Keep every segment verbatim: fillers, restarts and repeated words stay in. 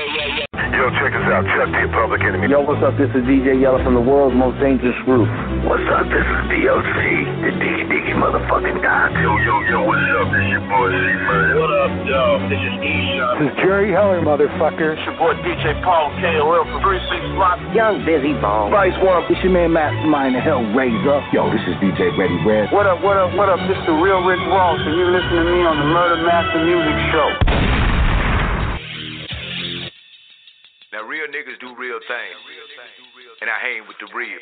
yeah, yeah, yeah. Yo, check us out. Chuck the Public Enemy. Yo, what's up? This is D J Yella from the world's most dangerous group. What's up? This is D O C, the diggy diggy motherfucking guy. Yo, yo, yo, what's up? This your boy C-Man. What up, yo? This is E-Shot. This is Jerry Heller, motherfucker. It's your boy D J Paul K O L from three six Block. Young Busy Bone. Vice One. It's your man Mastermind the Hellraiser. Yo, this is D J Ready Red. What up, what up, what up? This is the real Rick Ross, and you're listening to me on the Murder Master Music Show. Now, real niggas do real things, and I hang with the real.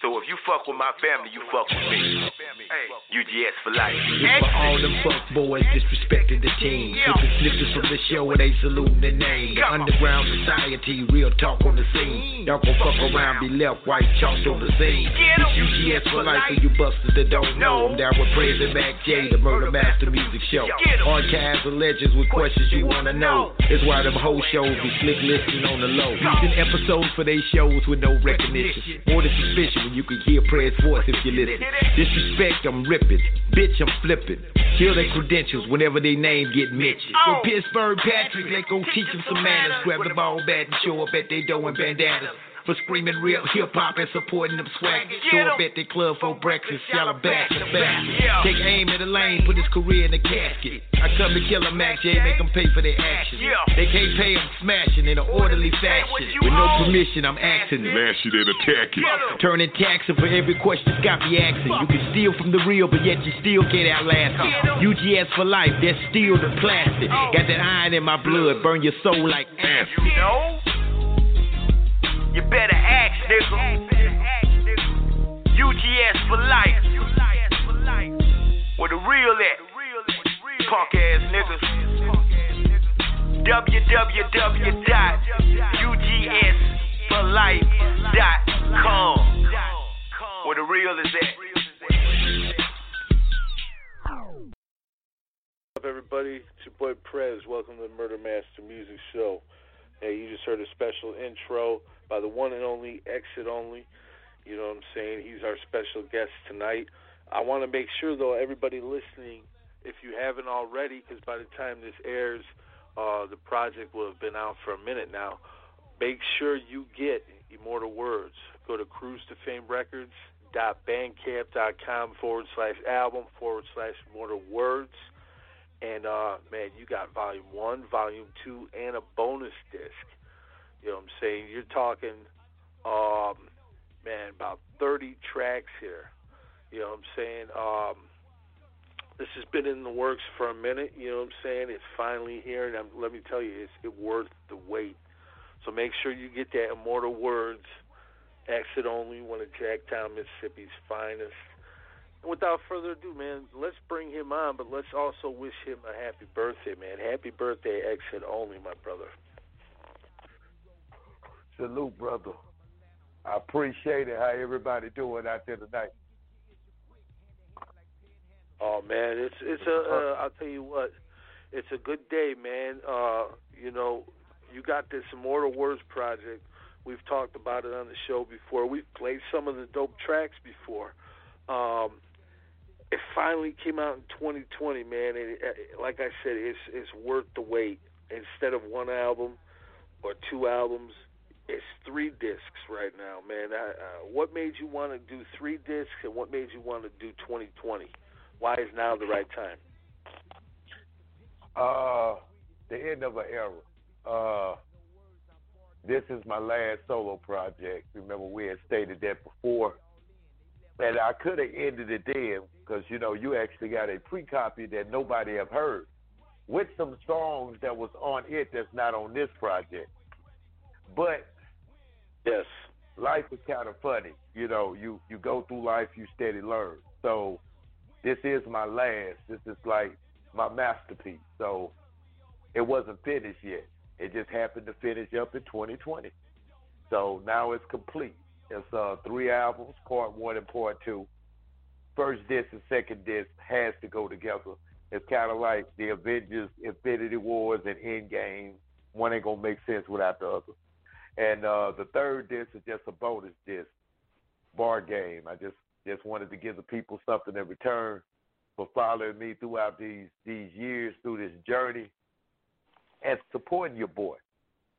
So if you fuck with my family, you fuck with me. U G S for life. It's for all them fuck boys disrespecting the team. Flippin' snippets from the show, it ain't saluting the name. The underground society, real talk on the scene. Y'all gon' fuck around, be left white chalked on the scene. It's U G S for life for you busters that don't know. I'm down with Praise and Mac J, the Murder Master Music Show. Archives and legends with questions you wanna know. That's why them whole shows be slick listening on the low. Using episodes for they shows with no recognition. More than suspicion when you can hear Praise Force if you listen. Disrespect, I'm ripping, bitch, I'm flipping. Kill their credentials whenever they name get mentioned. Oh. Yo, Pittsburgh Patrick, they gon' teach them some manners. Grab the ball bat and show up at they door in bandanas. For screaming real hip-hop and supporting them swag. Show up at their club for breakfast, y'all are back to back. Take aim at the lane, put his career in the casket. I come to kill a Mac J, make them pay for their actions. They can't pay them smashing in an orderly fashion. With no permission, I'm axing them. Lash it and attack it. Turning taxing for every question got me axing. You can steal from the real, but yet you still can't outlast them. U G S for life, that's still the plastic. Got that iron in my blood, burn your soul like acid. You know? You better ask, nigga. U G S for life. Where the real at? Punk ass niggas. w w w dot u g s for life dot com. Where the real is at. What's up, everybody? It's your boy Prez. Welcome to the Murder Master Music Show. Hey, you just heard a special intro by the one and only X-It Only. You know what I'm saying? He's our special guest tonight. I want to make sure, though, everybody listening, if you haven't already, because by the time this airs, uh, the project will have been out for a minute now. Make sure you get Immortal Wordz. Go to cruise to fame records dot bandcamp dot com forward slash album forward slash Immortal Wordz. And, uh, man, you got volume one, volume two, and a bonus disc. You know what I'm saying? You're talking, um, man, about thirty tracks here. You know what I'm saying? Um, this has been in the works for a minute. You know what I'm saying? It's finally here, and I'm, let me tell you, it's it worth the wait. So make sure you get that Immortal Wordz, X-It Only, one of Jacktown, Mississippi's finest. And without further ado, man, let's bring him on, but let's also wish him a happy birthday, man. Happy birthday, X-It Only, my brother. Salute, brother. I appreciate it. How everybody doing out there tonight? Oh, man, it's it's a. Uh, I'll tell you what, it's a good day, man. Uh, you know, you got this Immortal Wordz project. We've talked about it on the show before. We've played some of the dope tracks before. Um, it finally came out in twenty twenty, man. And it, like I said, it's it's worth the wait. Instead of one album or two albums, it's three discs right now, man. I, uh, what made you want to do three discs, and what made you want to do twenty twenty? Why is now the right time? Uh, the end of an era. Uh, this is my last solo project. Remember, we had stated that before. And I could have ended it then because, you know, you actually got a pre-copy that nobody have heard with some songs that was on it that's not on this project. But... yes. Life is kind of funny. You know, you, you go through life, you steady learn. So this is my last. This is like my masterpiece. So it wasn't finished yet. It just happened to finish up in twenty twenty. So now it's complete. It's uh, three albums, part one and part two. First disc and second disc has to go together. It's kind of like the Avengers, Infinity Wars, and Endgame. One ain't going to make sense without the other. And uh, the third disc is just a bonus disc, bar game. I just, just wanted to give the people something in return for following me throughout these, these years, through this journey. and supporting your boy.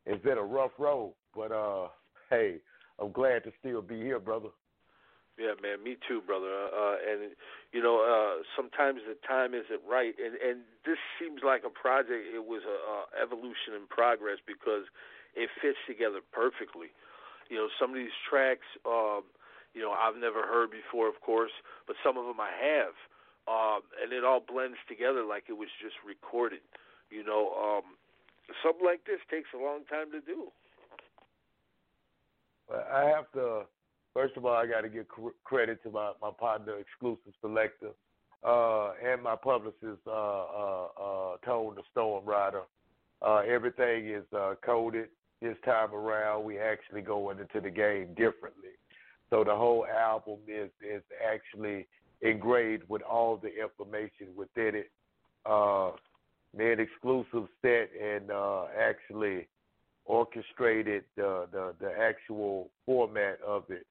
It's been a rough road, but uh, hey, I'm glad to still be here, brother. Yeah, man, me too, brother. Uh, and, you know, uh, sometimes the time isn't right. And, and this seems like a project. It was a, a evolution in progress because it fits together perfectly. You know, some of these tracks, um, you know, I've never heard before, of course, but some of them I have. Um, and it all blends together like it was just recorded. You know, um, something like this takes a long time to do. I have to... First of all, I got to give credit to my, my partner, Exclusive Selector, uh, and my publicist, uh, uh, uh, Tone the Storm Rider. Uh, everything is uh, coded. This time around, we actually going into the game differently. So the whole album is, is actually engraved with all the information within it. Uh, me and Exclusive set and uh, actually orchestrated the, the, the actual format of it.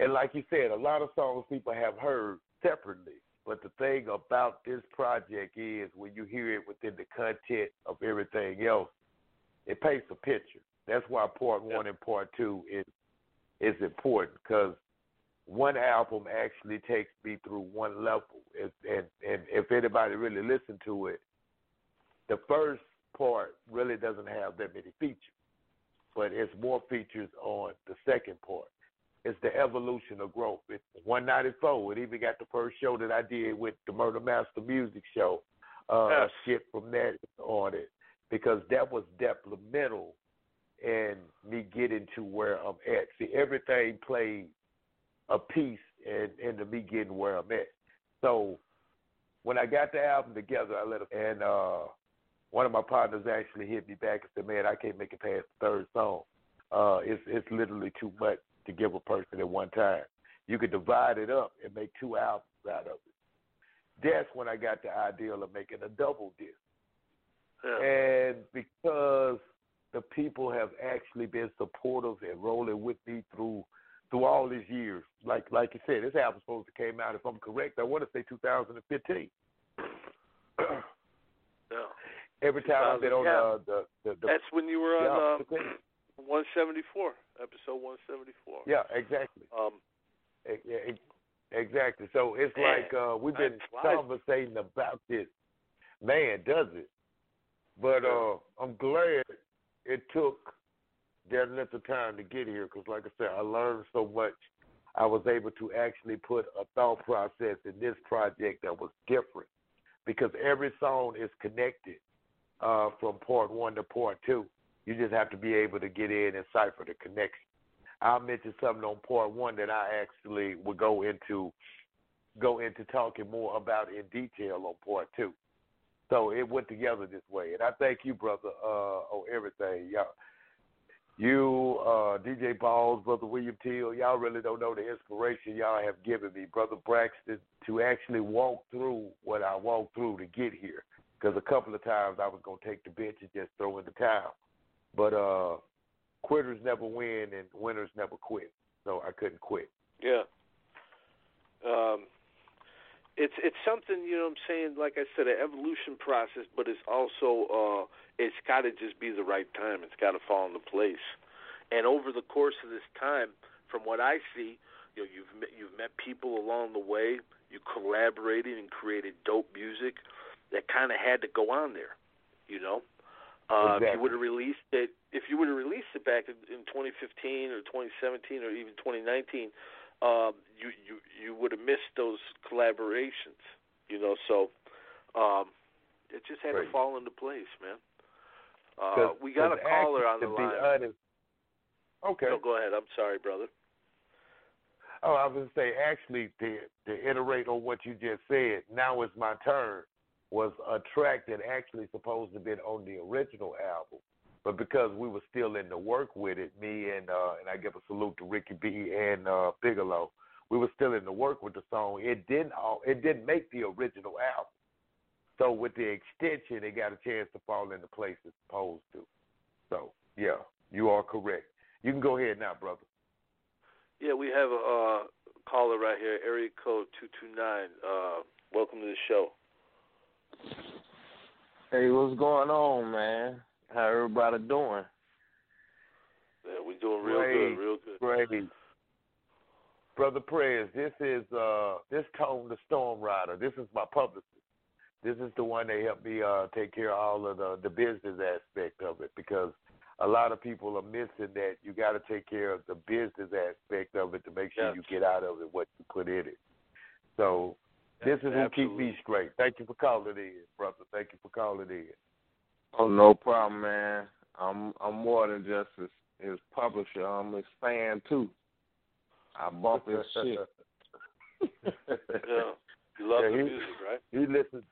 And like you said, a lot of songs people have heard separately, but the thing about this project is when you hear it within the content of everything else, it paints a picture. That's why part one and part two is, is important, because one album actually takes me through one level. And, and, and if anybody really listened to it, the first part really doesn't have that many features, but it's more features on the second part. It's the evolution of growth. It's one ninety-four. It even got the first show that I did with the Murder Master Music Show. Uh, yes. Shit from that on it, because that was developmental in me getting to where I'm at. See, everything played a piece in, in the me getting where I'm at. So when I got the album together, I let it, and uh, one of my partners actually hit me back and said, man, I can't make it past the third song. Uh, it's, it's literally too much to give a person at one time. You could divide it up and make two albums out of it. That's when I got the idea of making a double disc. Yeah. And because the people have actually been supportive and rolling with me through through all these years, like like you said, this album supposed to came out, if I'm correct, I want to say two thousand fifteen. Yeah. Every time I've been on yeah. the, the, the, the... That's when you were on yeah. uh, one seventy-four, episode one seventy-four. Yeah, exactly. Um, it, it, exactly. So it's man, like uh, we've been conversating about this. Man, does it. But uh, I'm glad it took that little time to get here because, like I said, I learned so much. I was able to actually put a thought process in this project that was different because every song is connected. Uh, from part one to part two. You just have to be able to get in and cipher the connection. I mentioned something on part one that I actually will go into go into talking more about in detail on part two. So it went together this way. And I thank you, brother, uh, on everything. Y'all. You, uh, D J Balls, Brother William Teal, y'all really don't know the inspiration y'all have given me, Brother Braxton, to actually walk through what I walked through to get here. Because a couple of times I was going to take the bench and just throw in the towel. But uh, quitters never win and winners never quit. So I couldn't quit. Yeah. Um, it's it's something, you know what I'm saying, like I said, an evolution process, but it's also, uh, it's got to just be the right time. It's got to fall into place. And over the course of this time, from what I see, you know, you've met, you've met people along the way. You collaborated and created dope music that kind of had to go on there, you know. Uh, exactly. If you would have released it, if you would have released it back in, in twenty fifteen or twenty seventeen or even twenty nineteen, um, you you you would have missed those collaborations, you know. So um, it just had right. to fall into place, man. Uh, we got a caller on the line. Honest. Okay. No, go ahead. I'm sorry, brother. Oh, I was going to say, actually, to, to iterate on what you just said, now it's my turn. Was a track that actually supposed to have been on the original album. But because we were still in the work with it, me and uh, and I give a salute to Ricky B and uh, Bigelow, we were still in the work with the song. It didn't all, it didn't make the original album. So with the extension, it got a chance to fall into place as supposed to. So, yeah, you are correct. You can go ahead now, brother. Yeah, we have a uh, caller right here, area code two two nine. Uh, welcome to the show. Hey, what's going on, man? How everybody doing? Yeah, we doing real praise, good, real good. Praise. Brother Prez, this is uh, this Tone the Storm Rider. This is my publicist. This is the one that helped me uh, take care of all of the, the business aspect of it, because a lot of people are missing that you got to take care of the business aspect of it to make sure yes. you get out of it what you put in it. So yes, this is who keeps me straight. Thank you for calling in, brother. Thank you for calling in. Oh, no problem, man. I'm I'm more than just his, his publisher. I'm his fan, too. I bump his shit. Yeah. You love yeah, the he, music, right? He listens.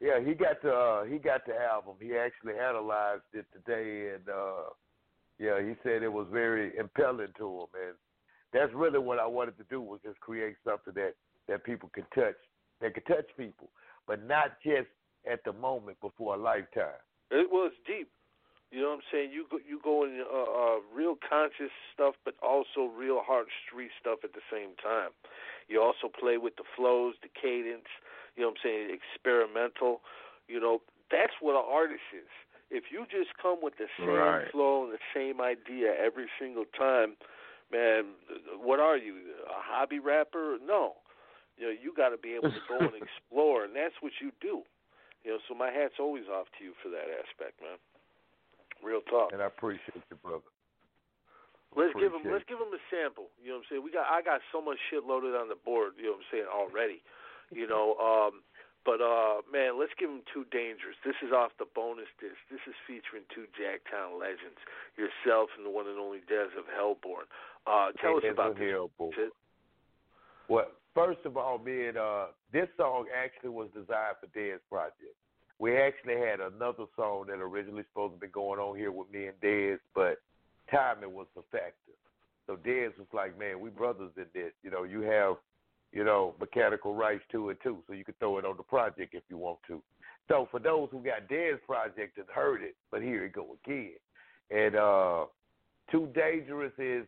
Yeah, he got the uh, he got the album. He actually analyzed it today, and uh, yeah, he said it was very impelling to him. And that's really what I wanted to do, was just create something that, that people can touch, that could touch people, but not just at the moment, but for a lifetime. It was deep. You know what I'm saying? You go, you go in uh, uh, real conscious stuff, but also real hard street stuff at the same time. You also play with the flows, the cadence, you know what I'm saying, experimental. You know, that's what an artist is. If you just come with the same right. flow and the same idea every single time, man, what are you, a hobby rapper? No. You know, you got to be able to go and explore, and that's what you do. You know, so my hat's always off to you for that aspect, man. Real talk. And I appreciate you, brother. Let's appreciate give him. Let's give him a sample. You know what I'm saying? We got. I got so much shit loaded on the board. You know what I'm saying already. You know. Um, but uh, man, let's give him Too Dangerous. This is off the bonus disc. This is featuring two Jacktown legends, yourself and the one and only Dez of Hellborn. Uh, tell Dez us about this. Hellborn. Well, first of all, man, uh, this song actually was designed for Dez's project. We actually had another song that originally supposed to be going on here with me and Dez, but timing was the factor. So Dez was like, man, we brothers in this. You know, you have, you know, mechanical rights to it, too, so you can throw it on the project if you want to. So for those who got Dez's project and heard it, but here it go again. And uh, Too Dangerous is,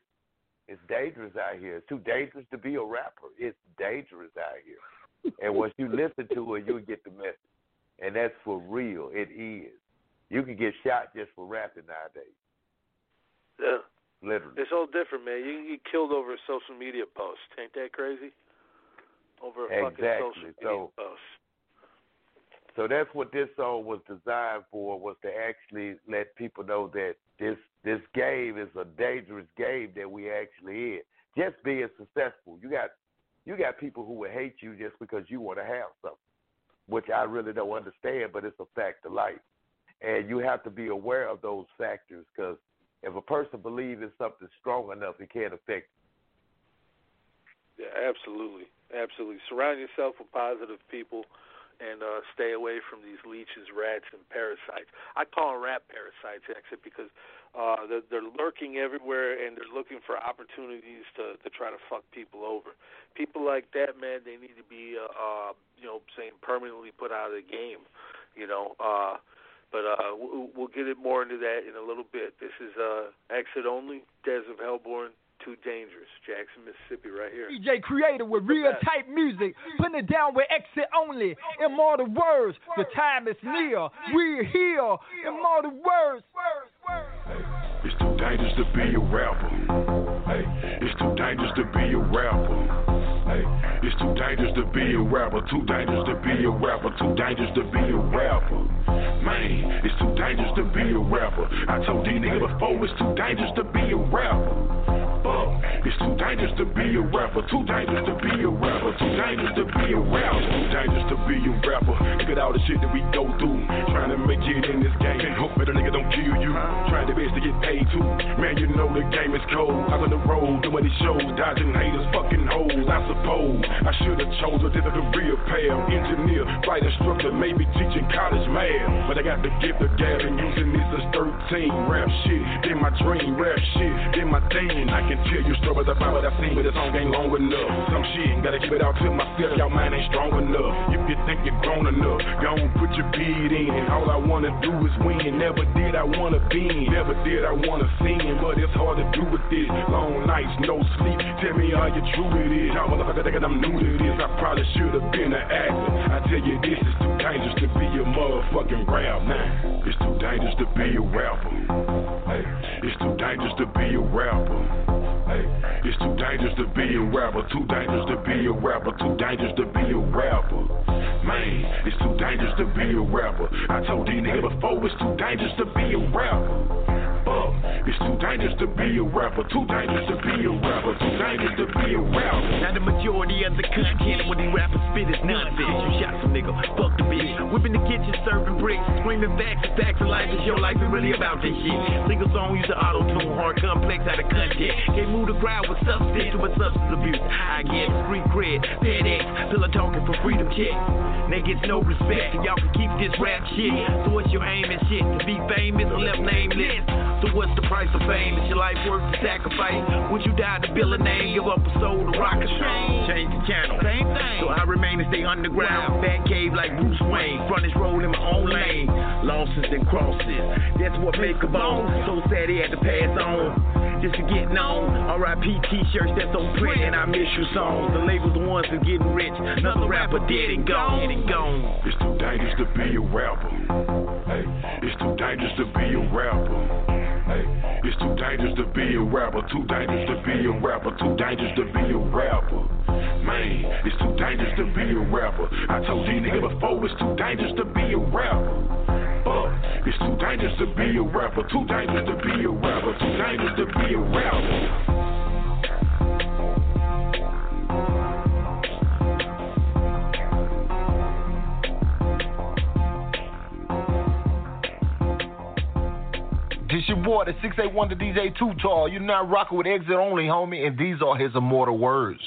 it's dangerous out here. It's too dangerous to be a rapper. It's dangerous out here. And once you listen to it, you'll get the message. And that's for real. It is. You can get shot just for rapping nowadays. Yeah. Literally. It's all different, man. You can get killed over a social media post. Ain't that crazy? Over a exactly. fucking social media so, post. So that's what this song was designed for, was to actually let people know that this this game is a dangerous game that we actually in. Just being successful. You got, you got people who will hate you just because you want to have something, which I really don't understand, but it's a fact of life. And you have to be aware of those factors, because if a person believes in something strong enough, it can't affect you. Yeah, absolutely. Absolutely. Surround yourself with positive people and uh, stay away from these leeches, rats, and parasites. I call them rat parasites, actually, because uh, they're, they're lurking everywhere, and they're looking for opportunities to, to try to fuck people over. People like that, man, they need to be, uh, uh, you know, saying permanently put out of the game, you know. Uh, but uh, we'll, we'll get it more into that in a little bit. This is uh, X-It Only, Dez of Hellborn, Too Dangerous, Jackson, Mississippi, right here. D J Creator with real type music, putting it down with Exit Only. Immortal Wordz, the time is near. We're here. Immortal Wordz. Hey, it's too dangerous to be a rapper. Hey, it's too dangerous to be a rapper. Hey, it's too dangerous to be a rapper, too dangerous to be a rapper, too dangerous to be a rapper. Man, it's too dangerous to be a rapper. I told these niggas before, it's too dangerous to be a rapper. Fuck, it's too dangerous to be a rapper, too dangerous to be a rapper, too dangerous to be a rapper, too dangerous to be a rapper. Look at all the shit that we go through, trying to make it in this game. Can't hope that a nigga don't kill you, trying the best to get paid too. Man, you know the game is cold. Out on the road, doing these shows, dodging haters, fucking hoes. I I should have chose a different career path. Engineer, flight instructor, maybe teaching college math. But I got the gift of gab and using this as thirteen. Rap shit, then my dream. Rap shit, then my thing. I can tell you stories about what I've seen, but the song ain't long enough. Some shit, gotta keep it out to myself. Y'all mind ain't strong enough. If you think you're grown enough, go on, put your beat in. All I wanna do is win. Never did I wanna be in. Never never did. I wanna sing it, but it's hard to do with it. Long nights, no sleep. Tell me how you true it is. Y'all motherfuckers think I'm new to this. I probably should have been an actor. I tell you this, it's too dangerous to be a motherfucking rap man. It's too dangerous to be a rapper. Hey, it's too dangerous to be a rapper. Hey, it's too dangerous to be a rapper. Too dangerous to be a rapper. Too dangerous to be a rapper. Man, it's too dangerous to be a rapper. I told these niggas before, it's too dangerous to be a rapper. Up. It's too dangerous to be a rapper, too dangerous to be a rapper, too dangerous to be a rapper. Now the majority of the content when these rappers spit is nonsense. You shot some nigga, fuck the bitch. Whip in the kitchen, serving bricks, screaming facts, facts of life is your life, we really about this shit. Single song, use the auto-tune, hard complex out of content. Can't move the crowd with substance, with substance abuse. I get free cred, FedEx, till I'm talking for freedom check. They get no respect, and y'all can keep this rap shit. So what's your aim and shit, to be famous or left nameless? So what's the price of fame? Is your life worth the sacrifice? Would you die to build a name? Give up a soul to rock a train? Change the channel. Same thing. So I remain and stay underground. Wow. Bat cave like Bruce Wayne. Frontage road in my own lane. Losses and crosses. That's what make a bone. So sad he had to pass on. Just to get known. R I P t-shirts that's on print. And I miss you songs. The label's the ones that's getting rich. Another rapper dead and gone. It's too dangerous to be a rapper. Hey. It's too dangerous to be a rapper. Hey, it's too dangerous to be a rapper, too dangerous to be a rapper, too dangerous to be a rapper. Man, it's too dangerous to be a rapper. I told you nigga before, it's too dangerous to be a rapper. Fuck, it's too dangerous to be a rapper, too dangerous to be a rapper, too dangerous to be a rapper. It's your boy, the six eight one, the D J Too Tall. You're not rocking with X-It Only, homie, and these are his Immortal Wordz.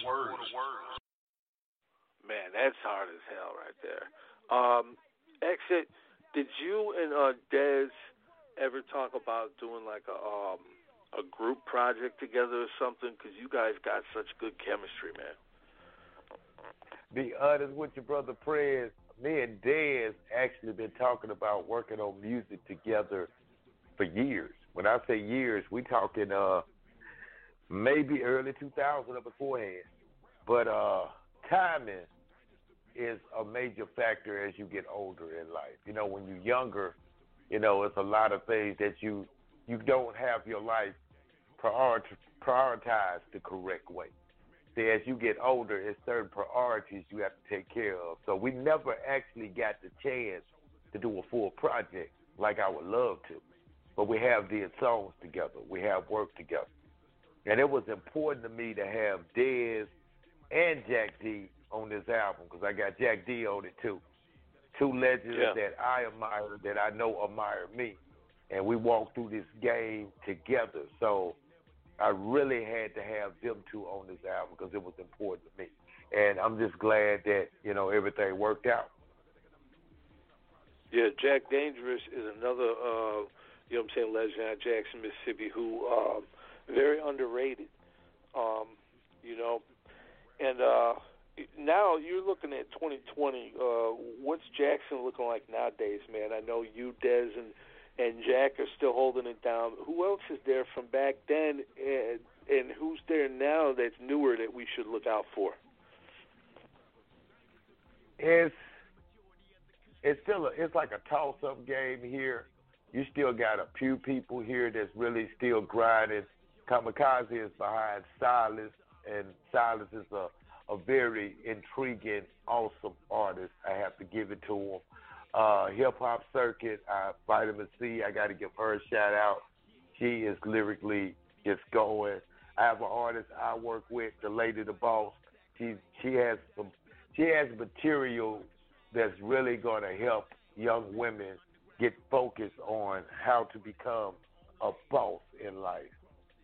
Man, that's hard as hell right there. Um, X-It, did you and uh, Dez ever talk about doing like a um, a group project together or something? Because you guys got such good chemistry, man. Be honest with your brother Prez. Me and Dez actually been talking about working on music together for years. When I say years, we talking uh, maybe early two thousand or beforehand. But uh, timing is a major factor as you get older in life. You know, when you're younger, you know, it's a lot of things that you you don't have your life prior- prioritized the correct way. See, as you get older, it's certain priorities you have to take care of. So we never actually got the chance to do a full project like I would love to. But we have did songs together. We have worked together. And it was important to me to have Dez and Jack D on this album because I got Jack D on it too. Two legends yeah. that I admire, that I know admire me. And we walked through this game together. So I really had to have them two on this album because it was important to me. And I'm just glad that, you know, everything worked out. Yeah, Jack Dangerous is another... Uh you know what I'm saying, legend out of Jackson, Mississippi, who um, very underrated, um, you know. And uh, now you're looking at twenty twenty. Uh, what's Jackson looking like nowadays, man? I know you, Dez, and, and Jack are still holding it down. Who else is there from back then, and, and who's there now that's newer that we should look out for? It's, it's still a, it's like a toss-up game here. You still got a few people here that's really still grinding. Kamikaze is behind Silas, and Silas is a, a very intriguing, awesome artist. I have to give it to him. Uh, hip-hop circuit, uh, Vitamin C, I got to give her a shout-out. She is lyrically just going. I have an artist I work with, the lady, the boss. She, she has some, she has material that's really going to help young women get focused on how to become a boss in life.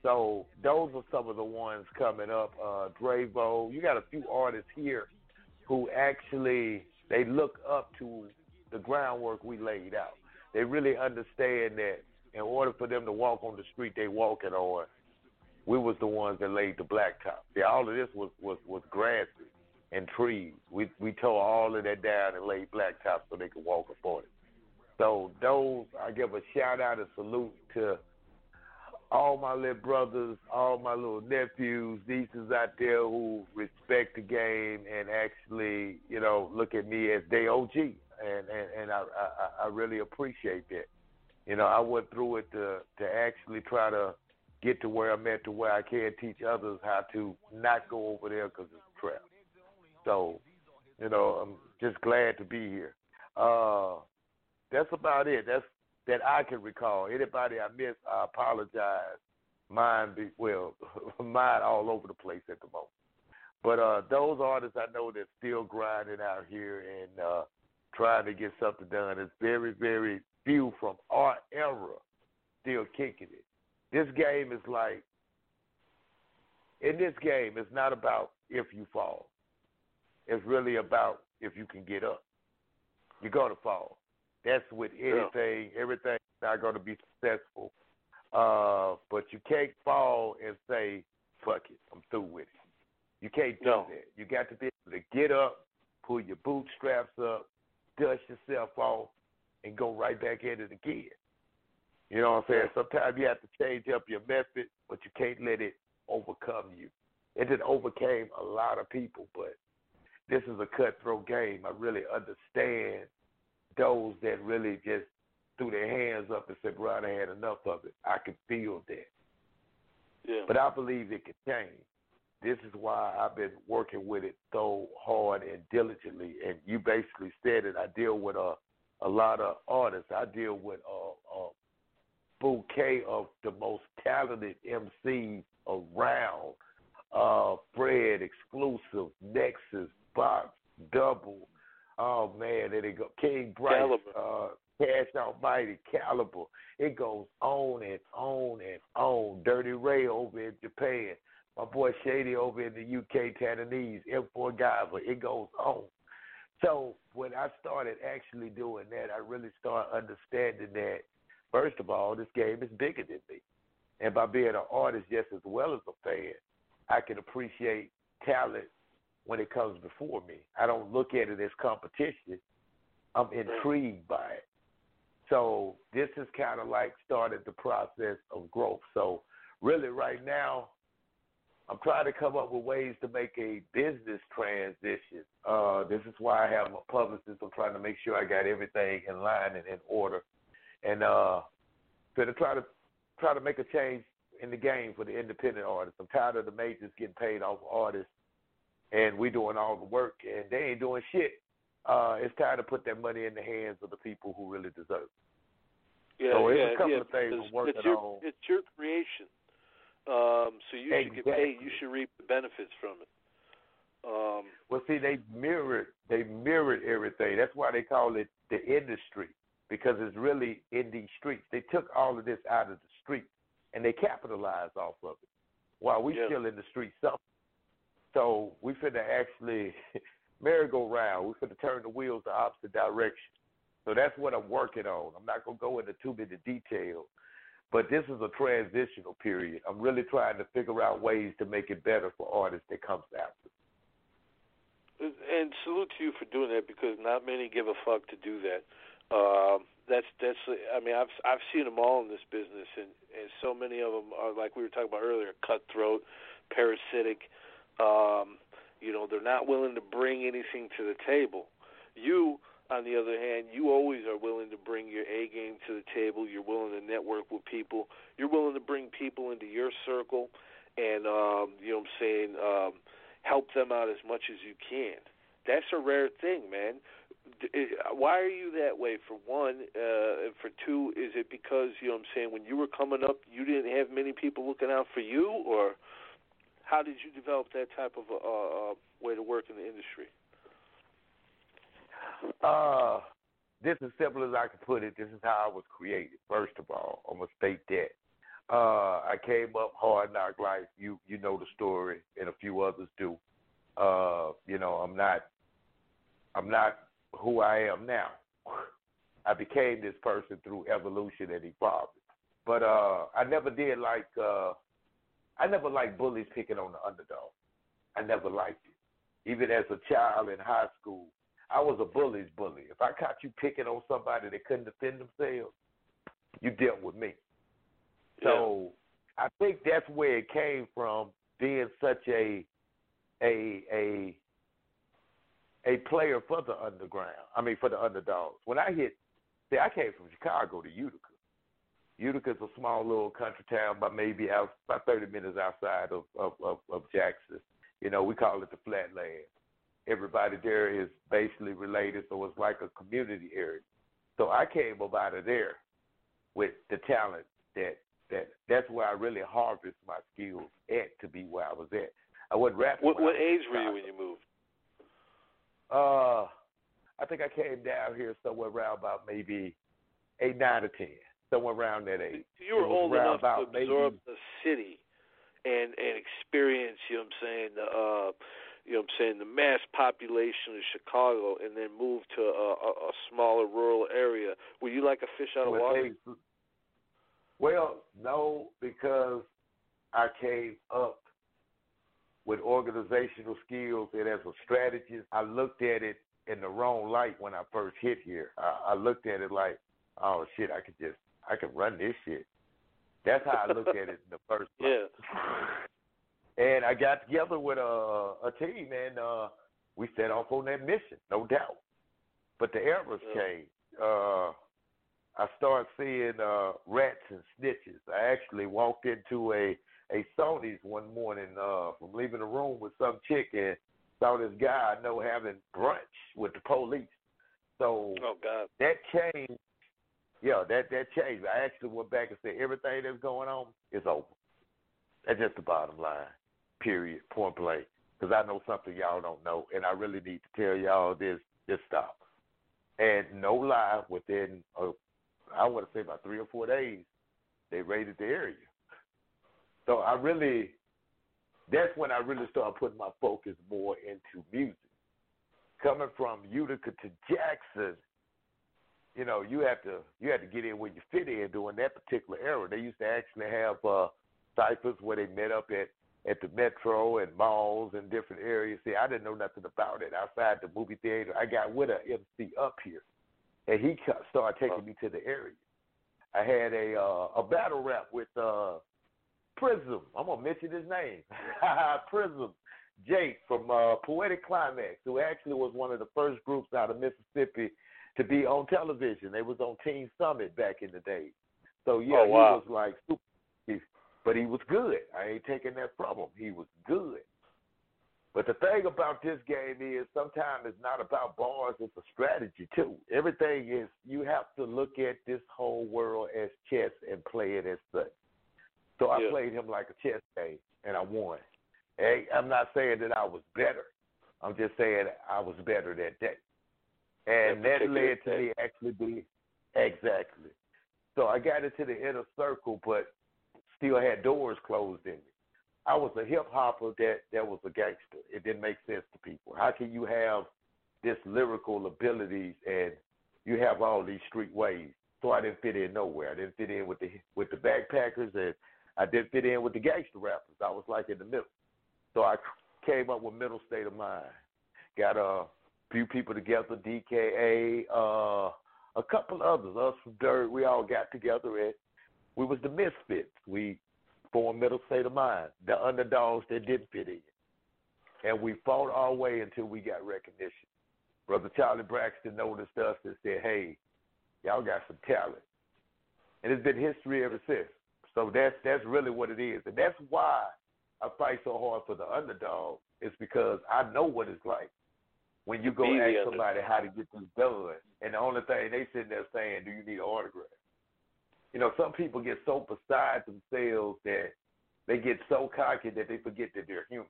So those are some of the ones coming up. Uh, Dravo, you got a few artists here who actually, they look up to the groundwork we laid out. They really understand that in order for them to walk on the street they walking on, we was the ones that laid the blacktop. See, all of this was, was, was grassy and trees. We, we tore all of that down and laid blacktop so they could walk upon it. So those, I give a shout-out and salute to all my little brothers, all my little nephews, nieces out there who respect the game and actually, you know, look at me as they O G. And, and, and I, I, I really appreciate that. You know, I went through it to, to actually try to get to where I'm at, to where I can teach others how to not go over there because it's a trap. So, you know, I'm just glad to be here. Uh, that's about it. That's that I can recall. Anybody I miss, I apologize. Mine, be, well, mine all over the place at the moment. But uh, those artists I know that's still grinding out here and uh, trying to get something done. It's very, very few from our era still kicking it. This game is like, in this game, it's not about if you fall. It's really about if you can get up. You're going to fall. That's with anything. Yeah. Everything's not going to be successful. Uh, but you can't fall and say, fuck it, I'm through with it. You can't do no. that. You got to be able to get up, pull your bootstraps up, dust yourself off, and go right back at it again. You know what I'm saying? Sometimes you have to change up your method, but you can't let it overcome you. It did overcame a lot of people, but this is a cutthroat game. I really understand those that really just threw their hands up and said, bro, I had enough of it. I can feel that. Yeah. But I believe it can change. This is why I've been working with it so hard and diligently. And you basically said it. I deal with a, a lot of artists. I deal with a, a bouquet of the most talented M Cs around. Uh, Fred, Exclusive, Nexus, Box, Double. Oh, man, there they go. King Bryce, uh, Cash Almighty, Caliber. It goes on and on and on. Dirty Ray over in Japan. My boy Shady over in the U K, Tantanese, M four Guyver. It goes on. So when I started actually doing that, I really started understanding that, first of all, this game is bigger than me. And by being an artist just as well as a fan, I can appreciate talent when it comes before me. I don't look at it as competition. I'm intrigued by it. So this is kind of like started the process of growth. So really right now, I'm trying to come up with ways to make a business transition. Uh, this is why I have a publicist. I'm trying to make sure I got everything in line and in order. And uh, to try to try to make a change in the game for the independent artists. I'm tired of the majors getting paid off artists, and we doing all the work, and they ain't doing shit. Uh, it's time to put that money in the hands of the people who really deserve it. Yeah, so it's yeah, a couple yeah, of things I'm working it's your, on. It's your creation, um, so you exactly. should get paid. You should reap the benefits from it. Um, well, see, they mirrored, they mirrored everything. That's why they call it the industry, because it's really in these streets. They took all of this out of the streets. And they capitalize off of it while we're yeah. still in the street suffering. So we finna actually merry-go-round. We finna turn the wheels the opposite direction. So that's what I'm working on. I'm not going to go into too many detail, but this is a transitional period. I'm really trying to figure out ways to make it better for artists that comes after. And salute to you for doing that, because not many give a fuck to do that. Um, that's that's. I mean, I've I've seen them all in this business, and, and so many of them are, like we were talking about earlier, cutthroat, parasitic. Um, you know, they're not willing to bring anything to the table. You, on the other hand, you always are willing to bring your A game to the table. You're willing to network with people. You're willing to bring people into your circle, and um, you know what I'm saying, um, help them out as much as you can. That's a rare thing, man. Why are you that way, for one? Uh, and for two, is it because, you know what I'm saying, when you were coming up, you didn't have many people looking out for you? Or how did you develop that type of uh, way to work in the industry? Uh, this is simple as I can put it. This is how I was created, first of all. I'm going to state that. Uh, I came up hard knock life. You, you know the story, and a few others do. Uh, you know, I'm not I'm not who I am now. I became this person through evolution and evolving. But uh, I never did like uh, I never liked bullies picking on the underdog. I never liked it. Even as a child in high school, I was a bully's bully. If I caught you picking on somebody that couldn't defend themselves, you dealt with me. Yeah. So I think that's where it came from, being such a a a a player for the underground. I mean, for the underdogs. When I hit, see, I came from Chicago to Utica. Utica's a small little country town, but maybe out about thirty minutes outside of, of, of, of Jackson. You know, we call it the Flatlands. Everybody there is basically related, so it's like a community area. So I came up out of there with the talent that that that's where I really harvest my skills at to be where I was at. I wasn't rapping. What, what age were you when you moved? Uh, I think I came down here somewhere around about maybe eight, nine, or ten, somewhere around that age. You were old enough to absorb the city and and experience. You know what I'm saying? The uh, you know what I'm saying, the mass population of Chicago, and then move to a, a, a smaller rural area. Were you like a fish out of water? Well, no, because I came up with organizational skills, and as a strategist, I looked at it in the wrong light when I first hit here. I, I looked at it like, oh, shit, I could just, I could run this shit. That's how I looked at it in the first place. Yeah. And I got together with a, a team, and uh, we set off on that mission, no doubt. But the errors yeah. came. Uh, I started seeing uh, rats and snitches. I actually walked into a, a Sony's one morning uh, from leaving the room with some chick and saw this guy I know having brunch with the police. So oh, God. that changed. Yeah, that, that changed. I actually went back and said everything that's going on is over. That's just the bottom line, period, point blank, because I know something y'all don't know, and I really need to tell y'all this, this stuff. And no lie, within a I want to say about three or four days, they raided the area. So I really, that's when I really started putting my focus more into music. Coming from Utica to Jackson, you know, you have to you have to get in where you fit in during that particular era. They used to actually have uh, ciphers where they met up at, at the Metro and malls and different areas. See, I didn't know nothing about it outside the movie theater. I got with an M C up here. And he started taking me to the area. I had a uh, a battle rap with uh, Prism. I'm going to mention his name. Prism Jake from uh, Poetic Climax, who actually was one of the first groups out of Mississippi to be on television. They was on Teen Summit back in the day. So, yeah, oh, wow. He was like super. But he was good. I ain't taking that from him. He was good. But the thing about this game is sometimes it's not about bars, it's a strategy, too. Everything is, you have to look at this whole world as chess and play it as such. So I yeah. played him like a chess game, and I won. And I'm not saying that I was better. I'm just saying I was better that day. And that, that led to me actually being, exactly. So I got into the inner circle, but still had doors closed in me. I was a hip-hopper that, that was a gangster. It didn't make sense to people. How can you have this lyrical abilities and you have all these street ways? So I didn't fit in nowhere. I didn't fit in with the with the backpackers, and I didn't fit in with the gangster rappers. I was like in the middle. So I came up with Mental State of Mind. Got a few people together, D K A, uh, a couple others, us from Dirt. We all got together, and we was the misfits. We formed Mental State of Mind, the underdogs that didn't fit in. And we fought our way until we got recognition. Brother Charlie Braxton noticed us and said, hey, y'all got some talent. And it's been history ever since. So that's that's really what it is. And that's why I fight so hard for the underdog. It's because I know what it's like when you go ask somebody how to get this done. And the only thing they sitting there saying, do you need an autograph? You know, some people get so beside themselves that they get so cocky that they forget that they're human.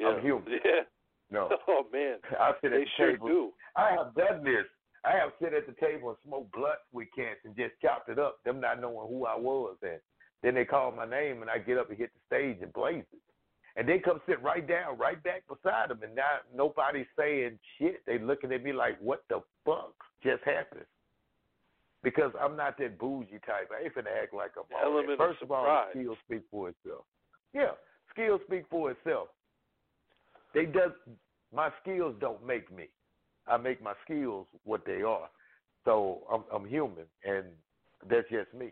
Yeah. I'm human. Yeah. No. Oh, man. I sit they at the sure table. do. I have done this. I have sit at the table and smoked blunts with cats and just chopped it up, them not knowing who I was. And then they call my name, and I get up and hit the stage and blaze it. And they come sit right down, right back beside them, and not, nobody's saying shit. They looking at me like, what the fuck just happened? Because I'm not that bougie type. I ain't finna act like I'm all that. First of all, the skill speak for itself. Yeah, skills speak for itself. They does my skills don't make me. I make my skills what they are. So I'm, I'm human, and that's just me.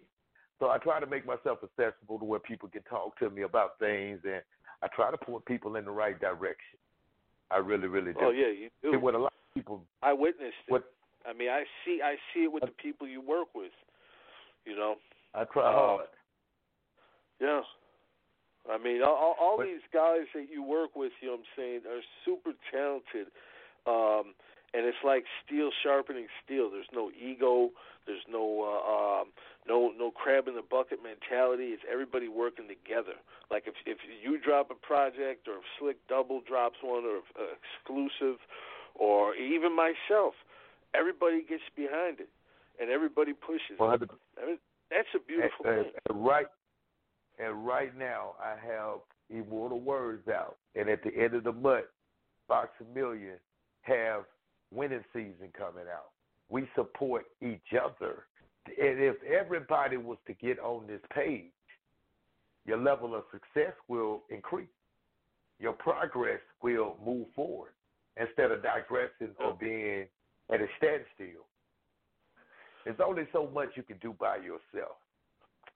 So I try to make myself accessible to where people can talk to me about things, and I try to point people in the right direction. I really, really do. Oh, yeah, you do. And what a lot of people... I witnessed what, it. I mean, I see I see it with I, the people you work with, you know. I try hard. Yeah. I mean, all, all but, these guys that you work with, you know what I'm saying, are super talented. Um, and it's like steel sharpening steel. There's no ego. There's no uh, um, no no crab in the bucket mentality. It's everybody working together. Like if if you drop a project, or if Slick Double drops one, or if, uh, Exclusive, or even myself, everybody gets behind it, and everybody pushes. Well, it. I mean, that's a beautiful and, thing. And right, and right now I have Immortal Wordz out, and at the end of the month, Fox a Million have winning season coming out. We support each other. And if everybody was to get on this page, your level of success will increase. Your progress will move forward instead of digressing or being at a standstill. There's only so much you can do by yourself.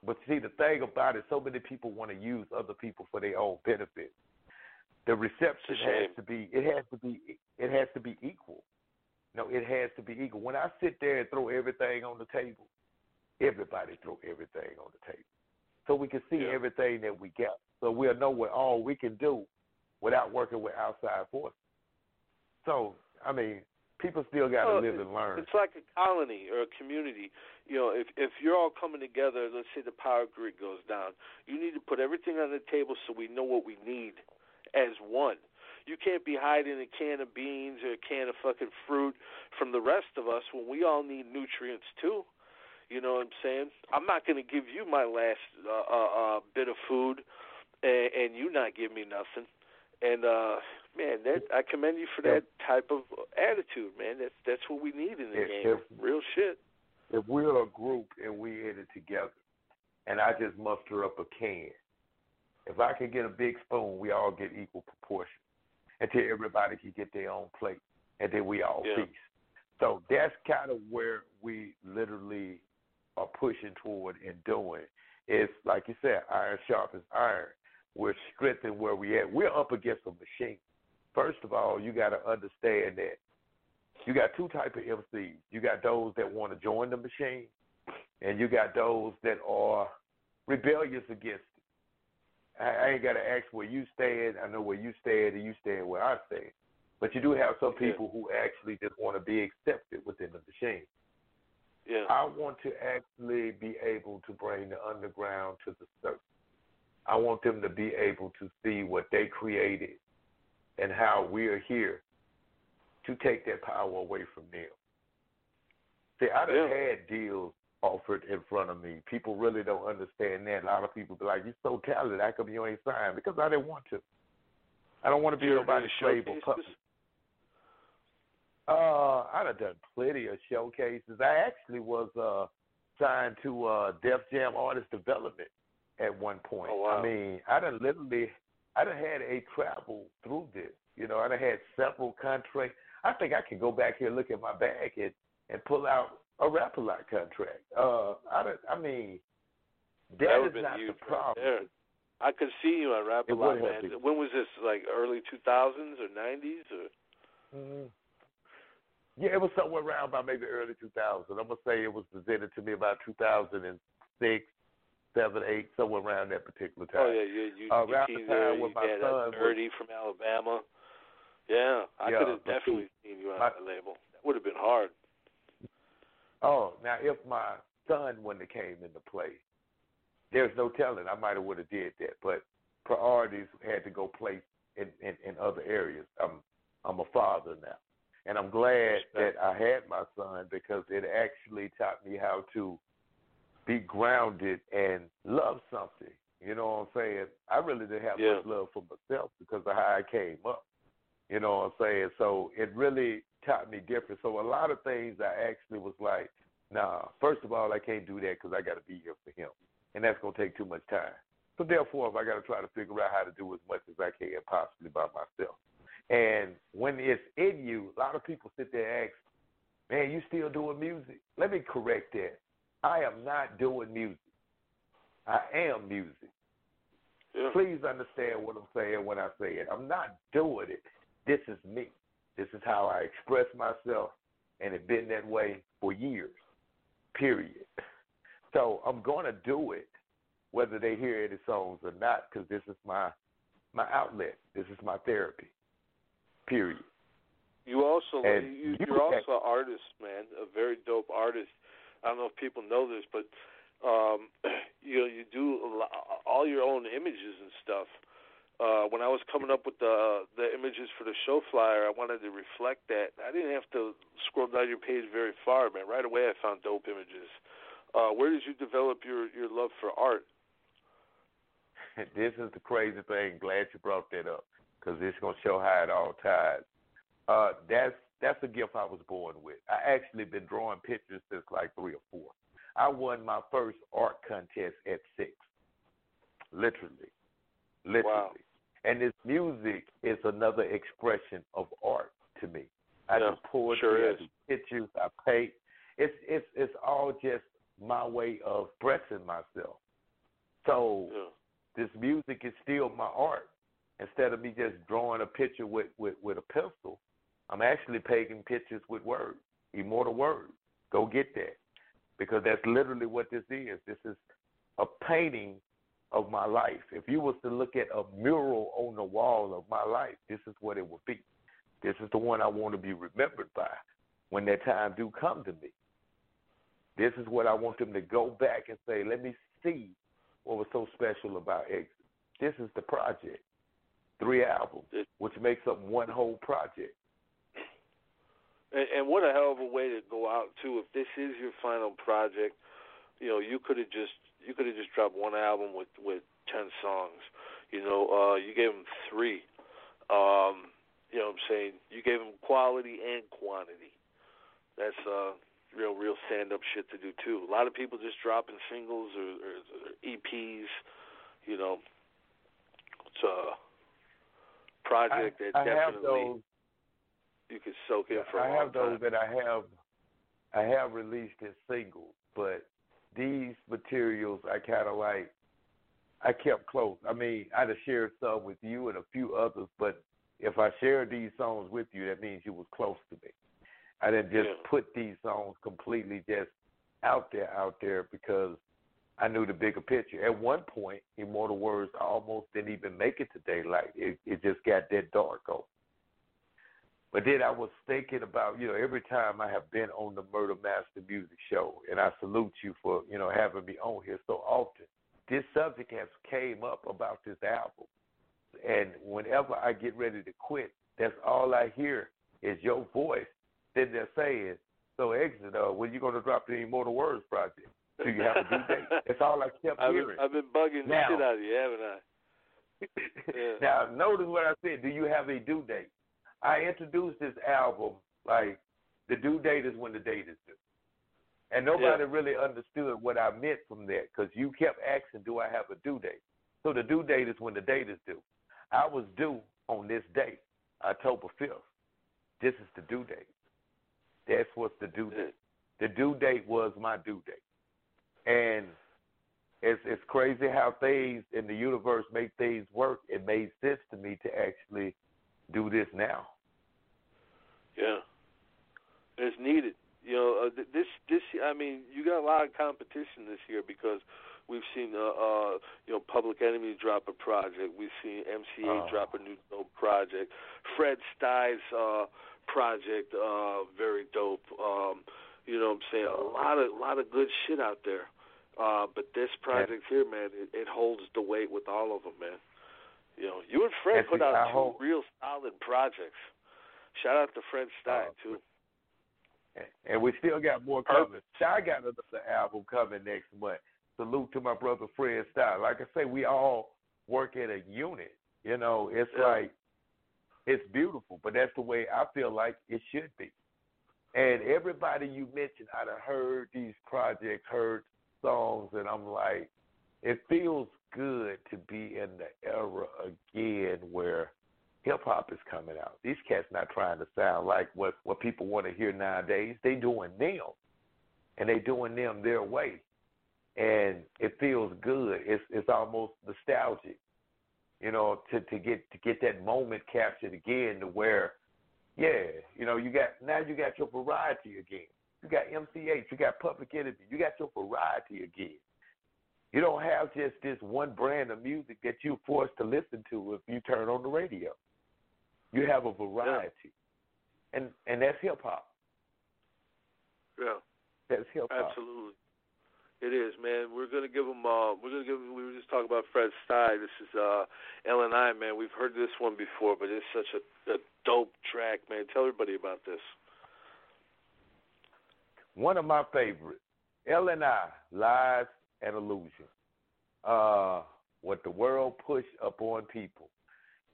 But see, the thing about it, so many people want to use other people for their own benefit. The reception has to be, it has to be, it has to be equal. No, it has to be equal. When I sit there and throw everything on the table, everybody throw everything on the table. So we can see yeah. everything that we got. So we'll know what all we can do without working with outside forces. So, I mean, people still got to well, live and learn. It's like a colony or a community. You know, if, if you're all coming together, let's say the power grid goes down, you need to put everything on the table so we know what we need as one. You can't be hiding a can of beans or a can of fucking fruit from the rest of us when we all need nutrients too. You know what I'm saying? I'm not going to give you my last uh, uh, uh, bit of food and, and you not give me nothing. And, uh, man, that, I commend you for that type of attitude, man. That's, that's what we need in the if, game, if, real shit. If we're a group and we're in it together and I just muster up a can, if I can get a big spoon, we all get equal proportion. Until everybody can get their own plate, and then we all yeah. feast. So that's kind of where we literally are pushing toward and doing. It's like you said, iron sharpens iron. We're strengthened where we at. We're up against a machine. First of all, you got to understand that you got two types of M Cs. You got those that want to join the machine, and you got those that are rebellious against. I ain't got to ask where you stand. I know where you stand, and you stand where I stand. But you do have some people who actually just want to be accepted within the machine. Yeah. I want to actually be able to bring the underground to the surface. I want them to be able to see what they created and how we're here to take that power away from them. See, I done yeah. had deals offered in front of me. People really don't understand that. A lot of people be like, you're so talented, how come you ain't signed? Because I didn't want to. I don't want to be nobody's slave or puppet. Uh, I done done plenty of showcases. I actually was uh, signed to uh, Def Jam Artist Development at one point. Oh, wow. I mean, I done literally, I done had a travel through this. You know, I done had several contracts. I think I can go back here, look at my bag and, and pull out a Rap-A-Lot contract. Uh, I, I mean, that, that is not the problem. Right, I could see you on Rap-A-Lot, man. When was this, like early two thousands or nineties? Or? Mm-hmm. Yeah, it was somewhere around about maybe early two thousands. I'm going to say it was presented to me about two thousand six, seven, eight, somewhere around that particular time. Oh, yeah, yeah. You, uh, you, around the time you my son Erdy from Alabama. Yeah, I yeah, could have definitely see, seen you on my, that label. That would have been hard. Oh, now if my son wouldn't have came into play, there's no telling. I might have would have did that, but priorities had to go place in, in, in other areas. I'm I'm a father now, and I'm glad that I had my son because it actually taught me how to be grounded and love something. You know what I'm saying? I really didn't have yeah. much love for myself because of how I came up. You know what I'm saying? So it really taught me different. So a lot of things I actually was like, nah, first of all, I can't do that because I got to be here for him, and that's going to take too much time. So therefore, if I got to try to figure out how to do as much as I can possibly by myself. And when it's in you, a lot of people sit there and ask, man, you still doing music? Let me correct that. I am not doing music. I am music. Yeah. Please understand what I'm saying when I say it. I'm not doing it. This is me. This is how I express myself, and it's been that way for years, period. So I'm going to do it, whether they hear any songs or not, because this is my my outlet. This is my therapy, period. You also, you, you're also an artist, man, a very dope artist. I don't know if people know this, but um, you know, you do a lot, all your own images and stuff. Uh, when I was coming up with the the images for the show flyer, I wanted to reflect that. I didn't have to scroll down your page very far, man. Right away, I found dope images. Uh, where did you develop your, your love for art? This is the crazy thing. Glad you brought that up, because it's going to show how it all ties. Uh, that's that's a gift I was born with. I actually been drawing pictures since like three or four. I won my first art contest at six, literally, literally. Wow. And this music is another expression of art to me. I yeah, do poetry, sure I do pictures, I paint. It's it's it's all just my way of expressing myself. So yeah. This music is still my art. Instead of me just drawing a picture with, with, with a pencil, I'm actually painting pictures with words. Immortal Wordz. Go get that. Because that's literally what this is. This is a painting of my life. If you was to look at a mural on the wall of my life, this is what it would be. This is the one I want to be remembered by when that time do come to me. This is what I want them to go back and say, let me see what was so special about X. This is the project. Three albums, which makes up one whole project. And, and what a hell of a way to go out too. If this is your final project, you know, you could have just you could have just dropped one album with, with ten songs. You know, uh, you gave them three. Um, you know what I'm saying? You gave them quality and quantity. That's uh, real, real stand-up shit to do too. A lot of people just dropping singles or, or, or E Ps. You know, it's uh. Project that I, I definitely you could soak in for a long I have those time. That I have, I have released as singles, but these materials I kind of like, I kept close. I mean, I'd have shared some with you and a few others, but if I shared these songs with you, that means you was close to me. I didn't just yeah. put these songs completely just out there, out there, because I knew the bigger picture. At one point, Immortal Wordz almost didn't even make it to daylight. It, it just got that dark over. But then I was thinking about, you know, every time I have been on the Murder Master Music Show, and I salute you for, you know, having me on here so often, this subject has came up about this album. And whenever I get ready to quit, that's all I hear is your voice. Then they're saying, so Exit, uh, when you going to drop the Immortal Wordz project? Do you have a due date? That's all I kept I've hearing. Been, I've been bugging now, the shit out of you, haven't I? Yeah. Now, notice what I said. Do you have a due date? I introduced this album like the due date is when the date is due. And nobody yeah. really understood what I meant from that, because you kept asking, do I have a due date? So the due date is when the date is due. I was due on this date, October fifth. This is the due date. That's what's the due date. The due date was my due date. And it's it's crazy how things in the universe make things work. It made sense to me to actually do this now. Yeah, it's needed. You know, uh, this this I mean, you got a lot of competition this year, because we've seen uh, uh you know, Public Enemy drop a project, we've seen M C A oh. drop a new dope project, Fred Stye's uh, project uh, very dope. Um, you know what I'm saying? A lot of a lot of good shit out there. Uh, but this project yeah. here, man, it, it holds the weight with all of them, man. You know, you and Fred That's put out two hope. real solid projects. Shout out to Fred Stye, uh, too. And we still got more coming. Stye got another album coming next month. Salute to my brother Fred Stye. Like I say, we all work at a unit. You know, it's yeah. like, it's beautiful, but that's the way I feel like it should be. And everybody you mentioned, I done heard these projects, heard songs, and I'm like, it feels good to be in the era again where hip-hop is coming out. These cats not trying to sound like what, what people want to hear nowadays. They doing them, and they doing them their way. and it feels good. It's it's almost nostalgic, you know, to, to get to get that moment captured again to where, yeah, you know, you got now you got your variety again. You got M C H, you got Public Enemy, you got your variety again. You don't have just this one brand of music that you're forced to listen to if you turn on the radio. You have a variety. Yeah. And and that's hip-hop. Yeah. That's hip-hop. Absolutely. It is, man. We're going to give them, uh, we're going to give them, we were just talking about Fred Stye. This is uh, L and I, man. We've heard this one before, but it's such a, a dope track, man. Tell everybody about this. One of my favorites, L and I, Lies and Illusion. Uh, what the world pushed upon people.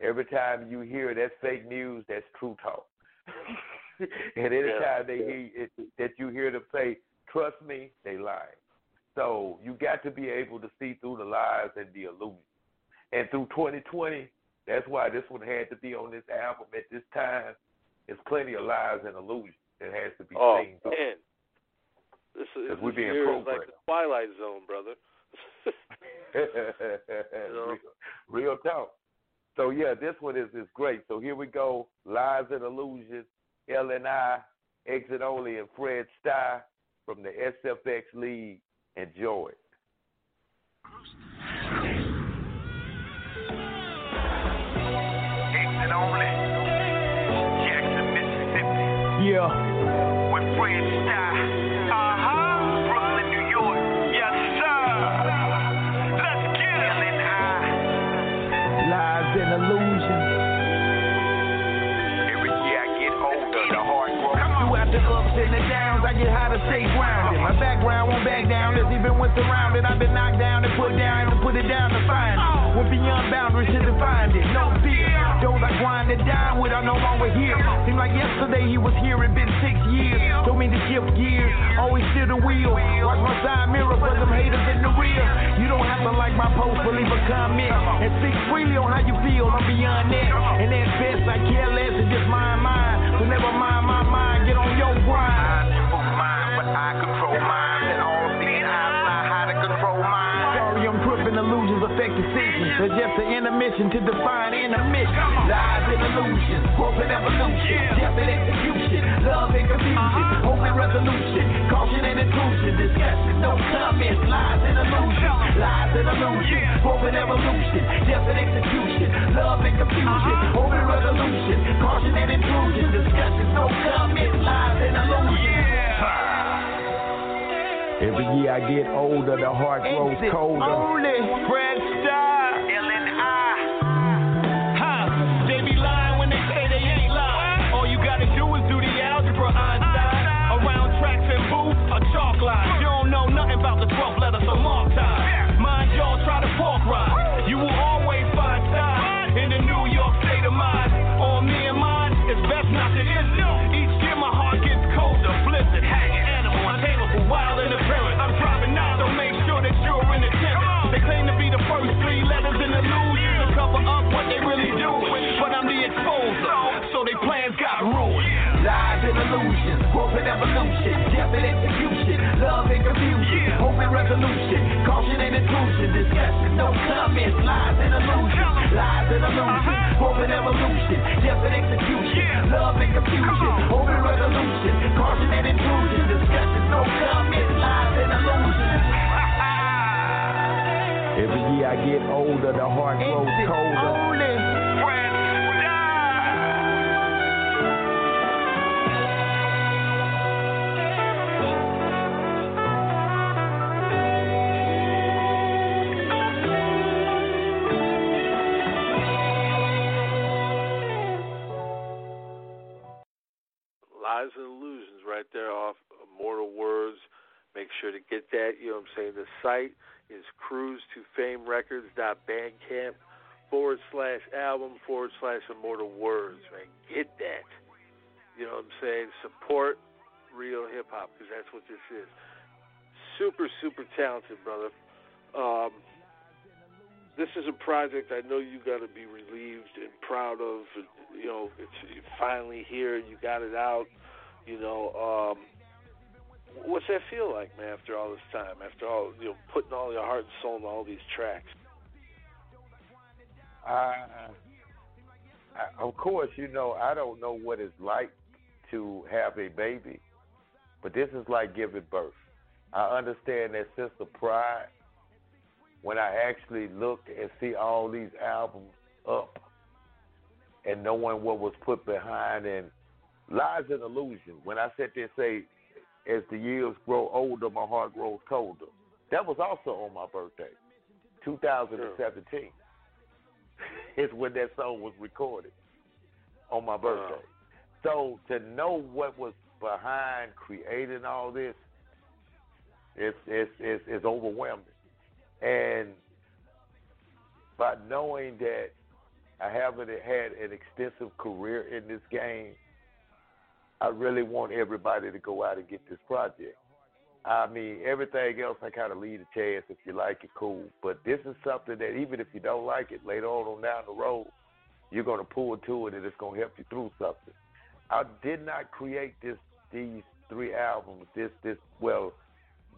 Every time you hear that's fake news, that's true talk. And any yeah, time they yeah. hear it, that you hear them say, trust me, they lying. So you got to be able to see through the lies and the illusion. And through twenty twenty, that's why this one had to be on this album at this time. There's plenty of lies and illusions that has to be oh, seen through. Man. This is we being like the Twilight Zone, brother. You know? real, real talk. So, yeah, this one is, is great. So here we go, Lies and Illusions, L and I, X-It Only, and Fred Stye from the S F X League. Enjoy it. X-It Only, Jackson, Mississippi. Yeah. With Fred Stye. Uh-huh. Brooklyn, New York. Yes, sir. Let's get it. L and I. Lies and illusions. Every year I get older, the heart grows. Throughout the ups and the downs, I get high to stay grounded. My background won't back down. Even when surrounded, I've been knocked down and put down and put it down to find it. We're beyond boundaries to define it. No fear. Those I grind and die with are no longer here. Seemed like yesterday he was here. It been six years. Told me to shift gears. Always steer the wheel. Watch my side mirror for them haters in the rear. You don't have to like my post, but leave a comment. And speak freely on how you feel. I'm beyond that. And that's best. I care less. It's just my mind. So never mind my mind. Get on your grind. Mind, mind, but I control mine. And all these I fly how to control mine. Sorry, I'm tripping illusions affect decisions. They're just an intermission to define intermission. Lies and illusions, growth and evolution, death and execution, love and confusion, hope and resolution, caution and intrusion, discussion, no comments. Lies and illusions, lies and illusions, growth and evolution, death and execution, love and confusion, hope and resolution, caution and intrusion, discussion, no comments. Lies and illusions. Every year I get older, the heart grows colder. Only Fred Stye, L and I. Huh, they be lying when they say they ain't lying. All you gotta do is do the algebra, Einstein. Around tracks and booths, a chalk line. You don't know nothing about the twelve letters of mark time. Mind y'all try to pork ride. You will always find time in the New York state of mind. On me and mine, it's best not to issue. Each year my heart gets colder, blizzard, hanging. Wild in appearance, I'm dropping out, so make sure that you're in attendance. They claim to be the first three letters in the news to cover up what they really do, but I'm the exposer, so they plans got ruined. Lies and illusions, hope and evolution, death and execution, love and confusion, hope and resolution, caution and intrusion, discussion, no comments. Lies and illusions, lies and illusions, hope and evolution, death and execution, love and confusion, hope and resolution, caution and intrusion, discussion, no comments. Every year I get older, the heart grows colder. Only Fred Stye. Lies and illusions, right there off Immortal Wordz. Make sure to get that. You know what I'm saying? The site is cruise to fame records dot bandcamp forward slash album forward slash Immortal Wordz, man. Get that. You know what I'm saying? Support real hip-hop, because that's what this is. Super, super talented, brother. Um, this is a project I know you got to be relieved and proud of. You know, it's you're finally here. You got it out. You know, um... what's that feel like, man, after all this time, after all, you know, putting all your heart and soul into all these tracks? Uh, I, of course, you know, I don't know what it's like to have a baby, but this is like giving birth. I understand that sense of pride when I actually look and see all these albums up and knowing what was put behind, and lies an illusion. When I sit there and say, as the years grow older, my heart grows colder. That was also on my birthday, two thousand seventeen. Sure. It's when that song was recorded, on my birthday. Wow. So to know what was behind creating all this, it's, it's, it's, it's overwhelming. And by knowing that I haven't had an extensive career in this game, I really want everybody to go out and get this project. I mean, everything else I kind of leave a chance. If you like it, cool. But this is something that even if you don't like it, later on down the road, you're going to pull to it and it's going to help you through something. I did not create this, these three albums, this, this, well,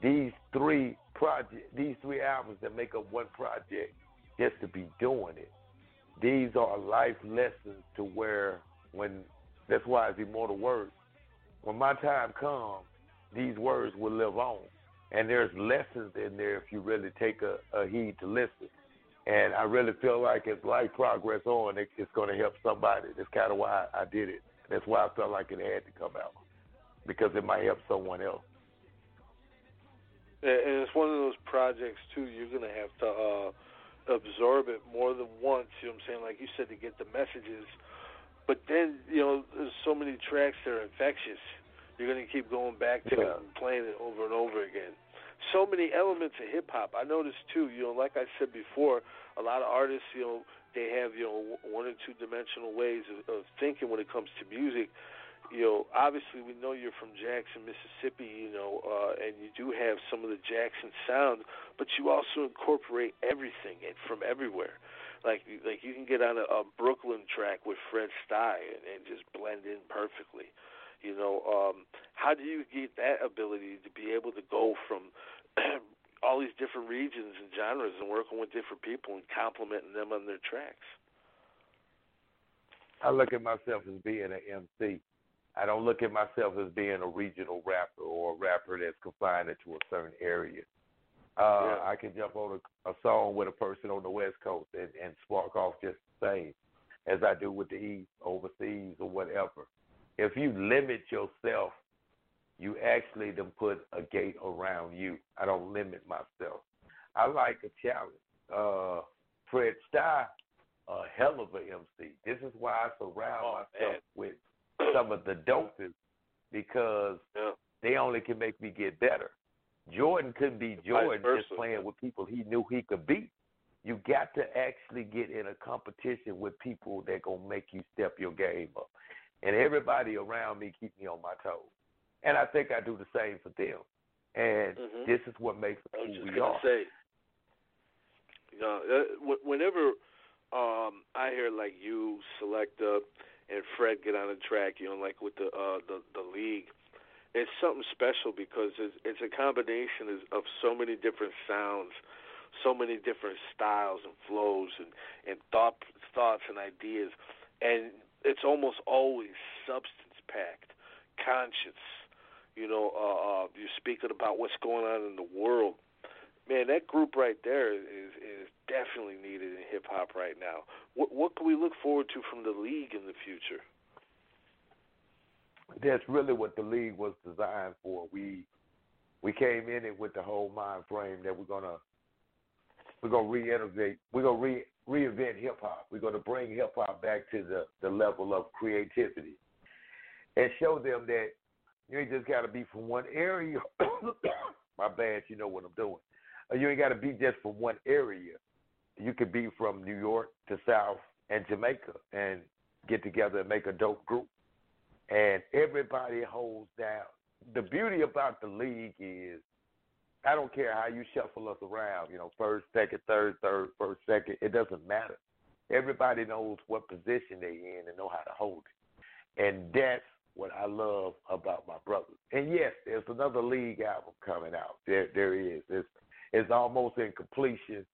these three project, these three albums that make up one project just to be doing it. These are life lessons to where when, that's why it's Immortal Wordz. When my time comes, these words will live on. And there's lessons in there if you really take a, a heed to listen. And I really feel like as life progress on, it, it's going to help somebody. That's kind of why I did it. That's why I felt like it had to come out, because it might help someone else. And it's one of those projects, too, you're going to have to uh, absorb it more than once, you know what I'm saying? Like you said, to get the messages. But then, you know, there's so many tracks that are infectious. You're going to keep going back to yeah. it and playing it over and over again. So many elements of hip-hop. I noticed, too, you know, like I said before, a lot of artists, you know, they have, you know, one or two-dimensional ways of, of thinking when it comes to music. You know, obviously we know you're from Jackson, Mississippi, you know, uh, and you do have some of the Jackson sound, but you also incorporate everything from everywhere. Like, like you can get on a, a Brooklyn track with Fred Stye and, and just blend in perfectly. You know, um, how do you get that ability to be able to go from all these different regions and genres and working with different people and complimenting them on their tracks? I look at myself as being an M C. I don't look at myself as being a regional rapper or a rapper that's confined to a certain area. Uh, yeah. I can jump on a, a song with a person on the West Coast and, and spark off just the same as I do with the East, overseas, or whatever. If you limit yourself, you actually then put a gate around you. I don't limit myself. I like a challenge. Uh, Fred Stye, a hell of an M C. This is why I surround oh, myself man. with some of the dopest, because yeah. they only can make me get better. Jordan couldn't be Jordan just playing with people he knew he could beat. You got to actually get in a competition with people that going to make you step your game up. And everybody around me keep me on my toes. And I think I do the same for them. And mm-hmm. this is what makes us who we are. Say, you know, whenever um, I hear, like, you, Selector, and Fred get on a track, you know, like with the uh, the, the league, it's something special because it's, it's a combination of so many different sounds, so many different styles and flows and, and thought, thoughts and ideas. And it's almost always substance-packed, conscious. You know, uh, you're speaking about what's going on in the world. Man, that group right there is, is definitely needed in hip-hop right now. What, what can we look forward to from the league in the future? That's really what the league was designed for. We we came in it with the whole mind frame that we're gonna we're gonna reinnovate, we're gonna re reinvent hip hop. We're gonna bring hip hop back to the, the level of creativity and show them that you ain't just gotta be from one area. My bad, you know what I'm doing. You ain't gotta be just from one area. You could be from New York to South and Jamaica and get together and make a dope group. And everybody holds down. The beauty about the league is I don't care how you shuffle us around, you know, first, second, third, third, first, second. It doesn't matter. Everybody knows what position they're in and know how to hold it. And that's what I love about my brothers. And yes, there's another League album coming out. There there is. It's, it's almost in completion.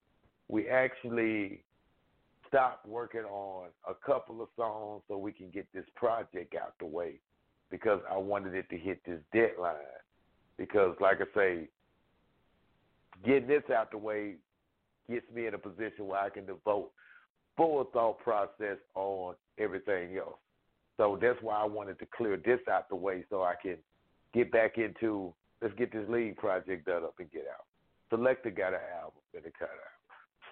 We actually stopped working on a couple of songs so we can get this project out the way because I wanted it to hit this deadline. Because, like I say, getting this out the way gets me in a position where I can devote full thought process on everything else. So that's why I wanted to clear this out the way so I can get back into, let's get this League project done up and get out. Selector got an album that it cut out.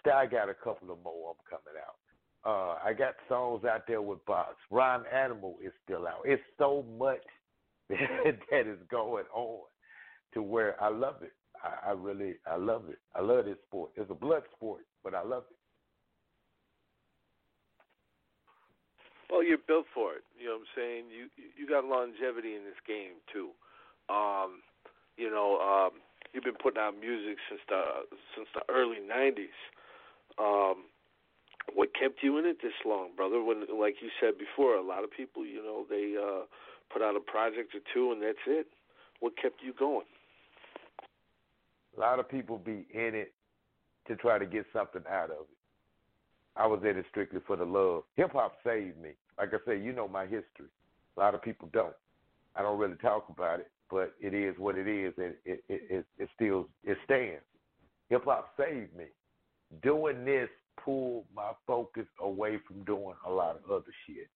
Stye got a couple of more of them coming out. Uh, I got songs out there with Box. Rhyme Animal is still out. It's so much that is going on to where I love it. I, I really, I love it. I love this sport. It's a blood sport, but I love it. Well, you're built for it. You know what I'm saying? You you got longevity in this game, too. Um, you know, um, you've been putting out music since the since the early nineties. Um, what kept you in it this long, brother? When, like you said before, a lot of people, you know, they uh, put out a project or two and that's it. What kept you going? A lot of people be in it to try to get something out of it. I was in it strictly for the love. Hip-hop saved me. Like I say, you know my history. A lot of people don't. I don't really talk about it, but it is what it is, and it, it, it, it still it stands. Hip-hop saved me. Doing this pulled my focus away from doing a lot of other shit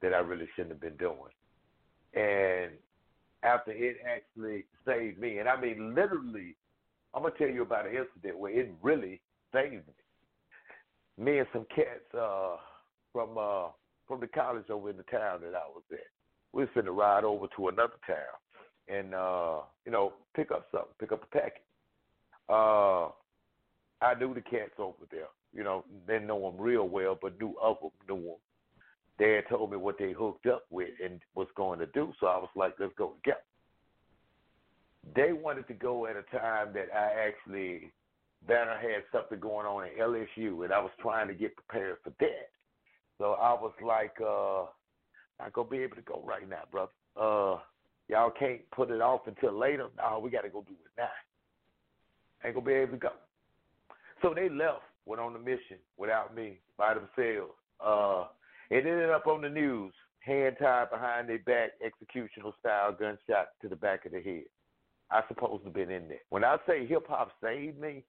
that I really shouldn't have been doing. And after it actually saved me, and I mean literally, I'm going to tell you about an incident where it really saved me. Me and some cats uh, from uh, from the college over in the town that I was at, we was finna ride over to another town and, uh, you know, pick up something, pick up a package. Uh, I knew the cats over there. You know, didn't know them real well, but knew of them, knew them. They had told me what they hooked up with and was going to do, so I was like, let's go together. They wanted to go at a time that I actually... Banner had something going on at L S U, and I was trying to get prepared for that. So I was like, uh, not going to be able to go right now, brother. Uh, y'all can't put it off until later? No, we got to go do it now. Ain't going to be able to go. So they left, went on the mission without me, by themselves. Uh, it ended up on the news, hand tied behind their back, executional-style gunshot to the back of the head. I supposed to have been in there. When I say hip-hop saved me,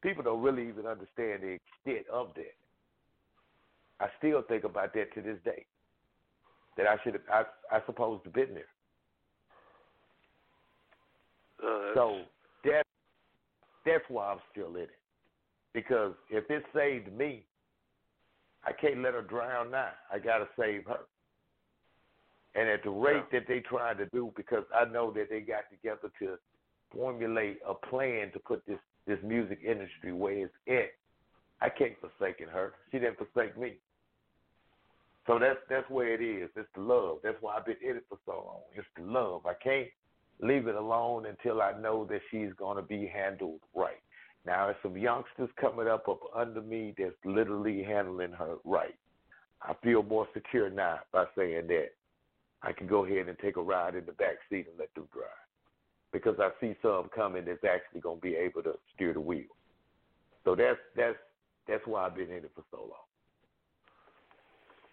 people don't really even understand the extent of that. I still think about that to this day, that I should have, I, I supposed to have been there. Uh, so that, that's why I'm still in it. Because if it saved me, I can't let her drown now. I got to save her. And at the rate that they trying to do, because I know that they got together to formulate a plan to put this, this music industry where it's at, I can't forsake her. She didn't forsake me. So that's that's where it is. It's the love. That's why I've been in it for so long. It's the love. I can't leave it alone until I know that she's going to be handled right. Now, there's some youngsters coming up, up under me that's literally handling her right. I feel more secure now by saying that. I can go ahead and take a ride in the back seat and let them drive because I see some coming that's actually going to be able to steer the wheel. So that's that's that's why I've been in it for so long.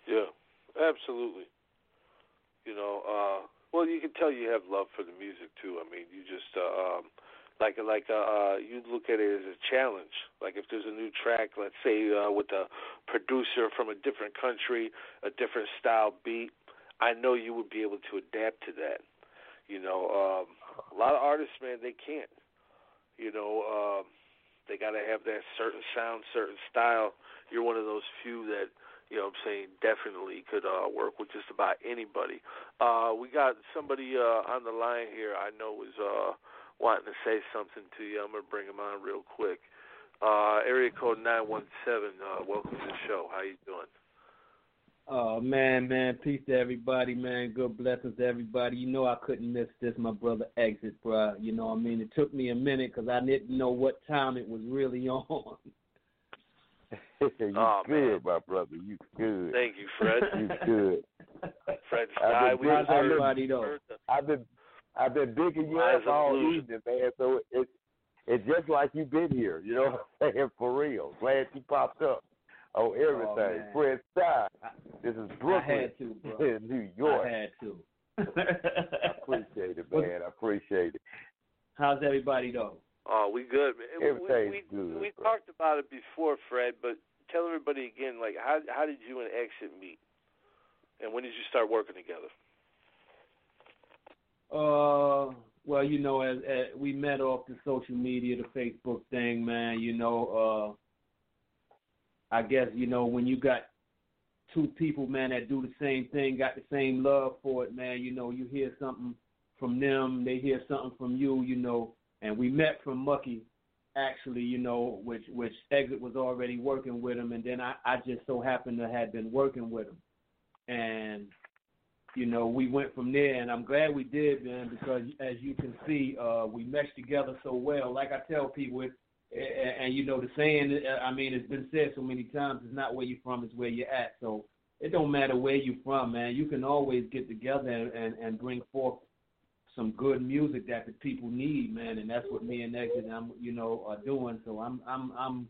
Yeah, absolutely. You know, uh, well, you can tell you have love for the music too. I mean, you just uh, um, like like uh, you look at it as a challenge. Like if there's a new track, let's say uh, with a producer from a different country, a different style beat. I know you would be able to adapt to that. You know, um, a lot of artists, man, they can't. You know, um, they got to have that certain sound, certain style. You're one of those few that, you know what I'm saying, definitely could uh, work with just about anybody. Uh, we got somebody uh, on the line here I know is uh, wanting to say something to you. I'm going to bring him on real quick. Uh, area code nine one seven, uh, welcome to the show. How you doing? Oh, man, man, peace to everybody, man. Good blessings to everybody. You know I couldn't miss this, my brother Exit, bro. You know what I mean? It took me a minute because I didn't know what time it was really on. you oh, good, man. My brother. You good. Thank you, Fred. you good. Fred Stye. We heard everybody know. I've been I've been bigging you up all evening, man. So it's it's just like you've been here. You know what I'm saying? For real. Glad you popped up on everything. Oh, Fred Stye. This is Brooklyn. I had to, bro. In New York. I had to. I appreciate it, man. I appreciate it. How's everybody though? Oh, we good, man. Everything's we, we, good. We bro. talked about it before, Fred, but tell everybody again, like, how how did you and X-It meet? And when did you start working together? Uh, well, you know, as, as we met off the social media, the Facebook thing, man. You know, uh, I guess, you know, when you got two people, man, that do the same thing, got the same love for it, man, you know, you hear something from them, they hear something from you, you know. And we met from Mucky, actually, you know, which, which X-It was already working with him. And then I, I just so happened to have been working with him. And, you know, we went from there. And I'm glad we did, man, because as you can see, uh, we meshed together so well. Like I tell people, it, and, and, you know, the saying, I mean, it's been said so many times, it's not where you're from, it's where you're at. So it don't matter where you're from, man. You can always get together and, and, and bring forth some good music that the people need, man, and that's what me and X-It, I'm, you know, are doing. So I'm, I'm, I'm,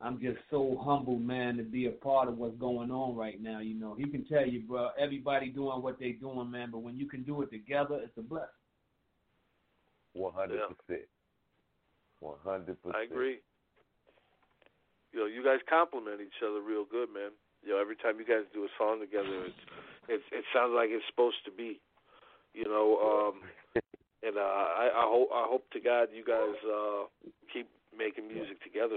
I'm just so humbled, man, to be a part of what's going on right now. You know, he can tell you, bro, everybody doing what they doing, man. But when you can do it together, it's a blessing. One hundred percent. One hundred percent. I agree. You know, you guys compliment each other real good, man. You know, every time you guys do a song together, it's, it's, it sounds like it's supposed to be. You know, um, and uh, I, I hope I hope to God you guys uh, keep making music together.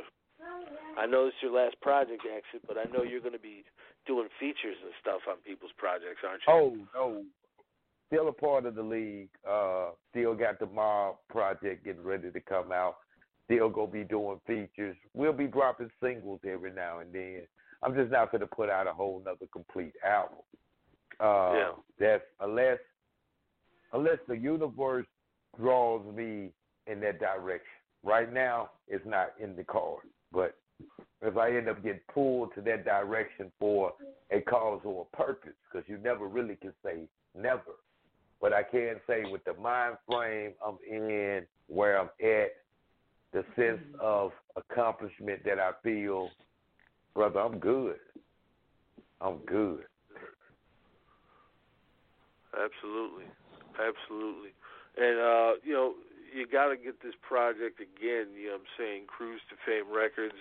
I know it's your last project, X-It, but I know you're going to be doing features and stuff on people's projects, aren't you? Oh, no. Still a part of the league. Uh, still got the Mob project getting ready to come out. Still going to be doing features. We'll be dropping singles every now and then. I'm just not going to put out a whole nother complete album. Uh, yeah. That's unless... Unless the universe draws me in that direction. Right now, it's not in the cards. But if I end up getting pulled to that direction for a cause or a purpose, because you never really can say never. But I can say with the mind frame I'm in, where I'm at, the sense of accomplishment that I feel, brother, I'm good. I'm good. Absolutely. Absolutely. And, uh, you know, you got to get this project again, you know what I'm saying, cruise to fame records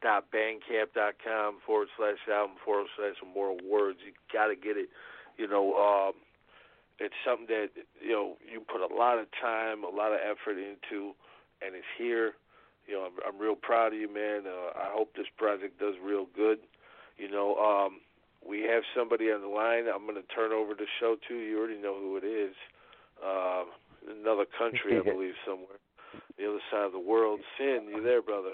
dot bandcamp dot com forward slash album forward slash Immortal Wordz. You got to get it. You know, um, it's something that, you know, you put a lot of time, a lot of effort into, and it's here. You know, I'm, I'm real proud of you, man. Uh, I hope this project does real good. You know, um, we have somebody on the line. I'm going to turn over the show to you. You already know who it is. Uh, another country, I believe, somewhere. The other side of the world. Sin, you there, brother?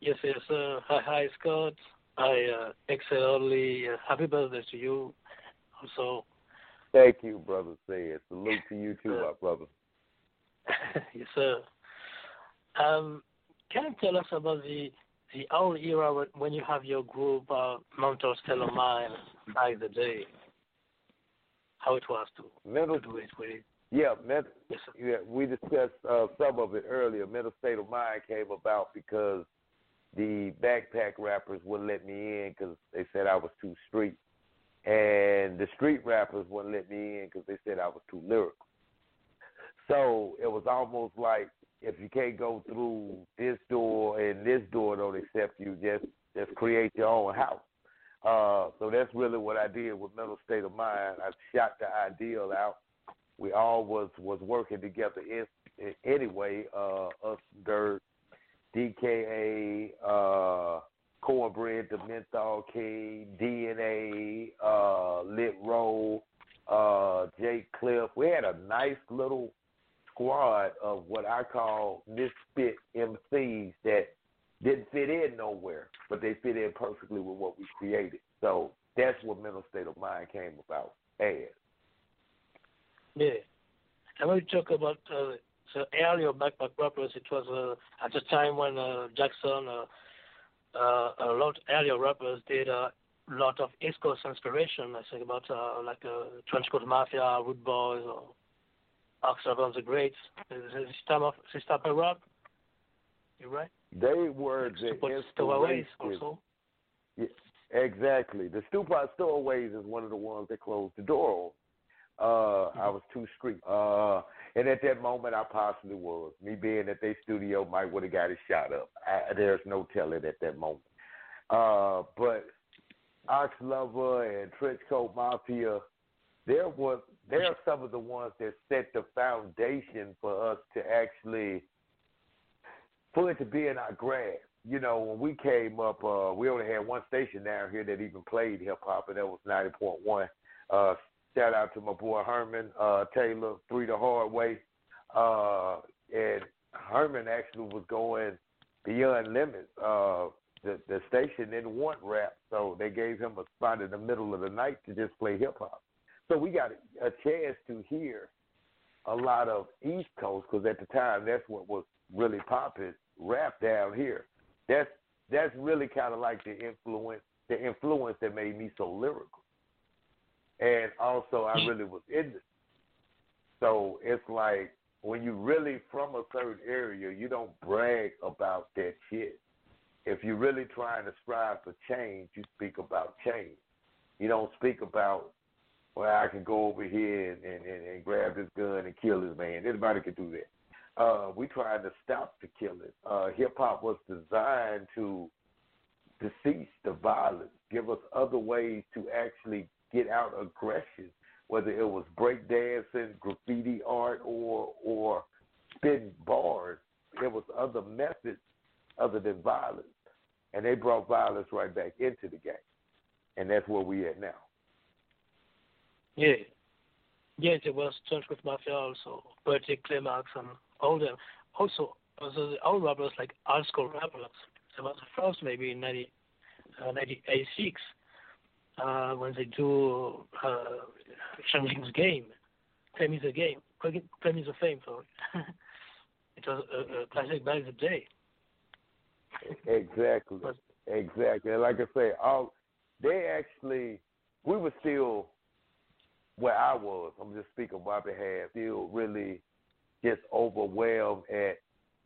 Yes, yes. Uh, hi, hi, Scott. I, uh, X-It Only. Uh, happy birthday to you. Also. Thank you, brother. Sin. Salute to you, too, uh, my brother. Yes, sir. Um, can you tell us about the... the old era when you have your group, uh, Mental State of Mind, back the day, how it was to, mental, to do it with it. Yeah, mental, yes, yeah, we discussed uh, some of it earlier. Mental State of Mind came about because the backpack rappers wouldn't let me in because they said I was too street. And the street rappers wouldn't let me in because they said I was too lyrical. So it was almost like, if you can't go through this door and this door don't accept you, just just create your own house. Uh, so that's really what I did with Mental State of Mind. I shot the ideal out. We all was, was working together in, in, anyway. Uh, us, Dirt, D K A, uh, Cornbread, the Menthol King, D N A, uh, Lit Roll, uh, Jay Cliff. We had a nice little squad of what I call misfit M Cs that didn't fit in nowhere, but they fit in perfectly with what we created. So that's what Mental State of Mind came about as. Yeah. And when we talk about uh, so earlier backpack rappers, it was uh, at the time when uh, Jackson, uh, uh, a lot earlier rappers did uh, lot of East Coast inspiration. I think about uh, like uh, Trenchcoat Mafia, Root Boys, or Oxford and the Greats. Is this type of this type of rock? You're right. They were the Stupa Stowaways also. Yeah, exactly. The Stupa Stowaways is one of the ones that closed the door on. Uh, mm-hmm. I was too street. Uh, and at that moment, I possibly was. Me being at their studio might would have got it shot up. I, there's no telling at that moment. Uh, but Ox Lover and Trenchcoat Mafia, there was they are some of the ones that set the foundation for us to actually for it to be in our grasp. You know, when we came up, uh, we only had one station down here that even played hip hop, and that was ninety point one. Uh, shout out to my boy Herman uh, Taylor, Three the Hard Way, uh, and Herman actually was going beyond limits. Uh, The, the station didn't want rap, so they gave him a spot in the middle of the night to just play hip-hop. So we got a, a chance to hear a lot of East Coast, because at the time, that's what was really popping, rap down here. That's that's really kind of like the influence, the influence that made me so lyrical. And also, I really was into it. So it's like when you're really from a certain area, you don't brag about that shit. If you're really trying to strive for change, you speak about change. You don't speak about, well, I can go over here and, and, and grab this gun and kill this man. Anybody can do that. Uh, we tried to stop the killing. Uh, hip-hop was designed to, to cease the violence, give us other ways to actually get out aggression, whether it was breakdancing, graffiti art, or, or spitting bars. There was other methods other than violence. And they brought violence right back into the game. And that's where we at now. Yeah. Yes, it was Trenchcoat Mafia also, Bertie Clemax and all them. Also, also the old rappers, like old school rappers, there was the first maybe in nineteen eighty-six uh, when they do uh, Changing's Game. Fame is a Game. Fame is a Fame, sorry. It was a, a classic back in the day. Exactly, exactly. And like I say, all they actually, we were still where I was. I'm just speaking on my behalf. Still, really, just overwhelmed at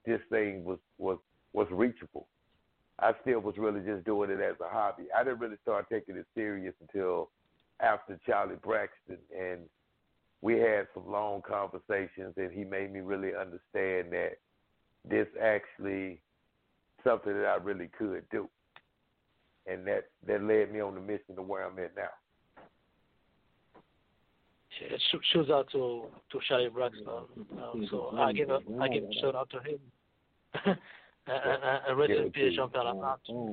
this thing was was was reachable. I still was really just doing it as a hobby. I didn't really start taking it serious until after Charlie Braxton, and we had some long conversations, and he made me really understand that this actually. Something that I really could do. And that, that led me on the mission to where I'm at now. It shout out to, to Charlie Braxton. Um, so I give a, I give a shout out to him. A recipe of Jean-Pierre Lamarthe.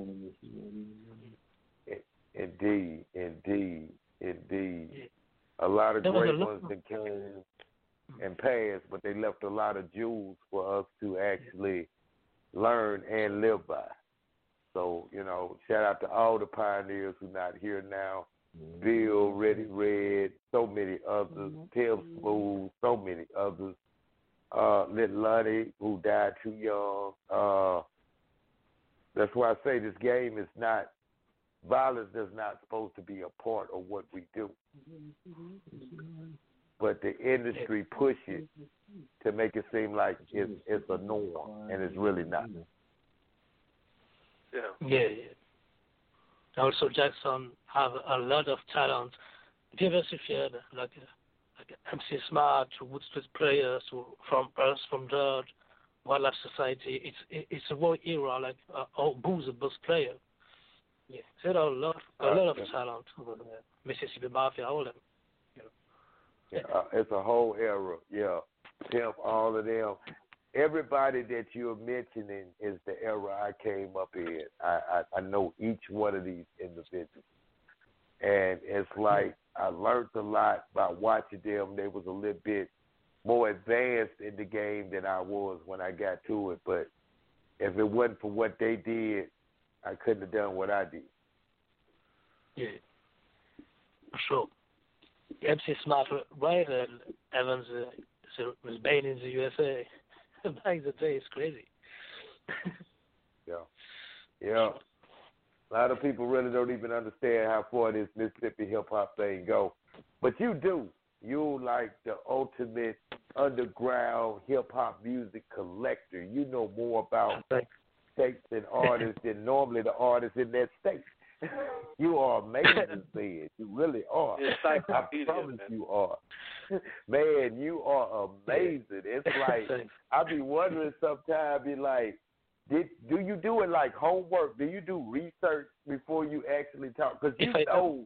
Indeed, indeed, indeed. Yeah. A lot of there great ones that came and passed, but they left a lot of jewels for us to actually... Yeah. learn and live by. So, you know, shout out to all the pioneers who's not here now. Mm-hmm. Bill, Reddy Red, so many others. Mm-hmm. Tim Smooth, so many others. Uh, Little Luddy, who died too young. Uh, that's why I say this game is not, violence is not supposed to be a part of what we do. Mm-hmm. But the industry pushes it to make it seem like it's, it's a norm, and it's really not. Yeah. Yeah. Also, Jackson have a lot of talent, diversified, like like M C Smart to Wood Street Players, to From Earth, From Dirt, Wildlife Society. It's it, it's a war era, like uh, oh, Boo's a bus player. Yeah, there are a lot, a lot uh, of yeah. talent over there. Mississippi Mafia, all of them. Yeah, it's a whole era, yeah. Temp, all of them. Everybody that you're mentioning is the era I came up in. I, I, I know each one of these individuals. And it's like I learned a lot by watching them. They was a little bit more advanced in the game than I was when I got to it. But if it wasn't for what they did, I couldn't have done what I did. Yeah, for sure. M C Smart Rider Evans uh, was banned in the U S A back in the day. It's crazy. yeah, yeah. A lot of people really don't even understand how far this Mississippi hip-hop thing go. But you do. You're like the ultimate underground hip-hop music collector. You know more about states and artists than normally the artists in that state. You are amazing, man. You really are. I promise you are. Man, you are amazing. It's like, I be wondering sometimes, be like, Did, do you do it like homework? Do you do research before you actually talk? Because you know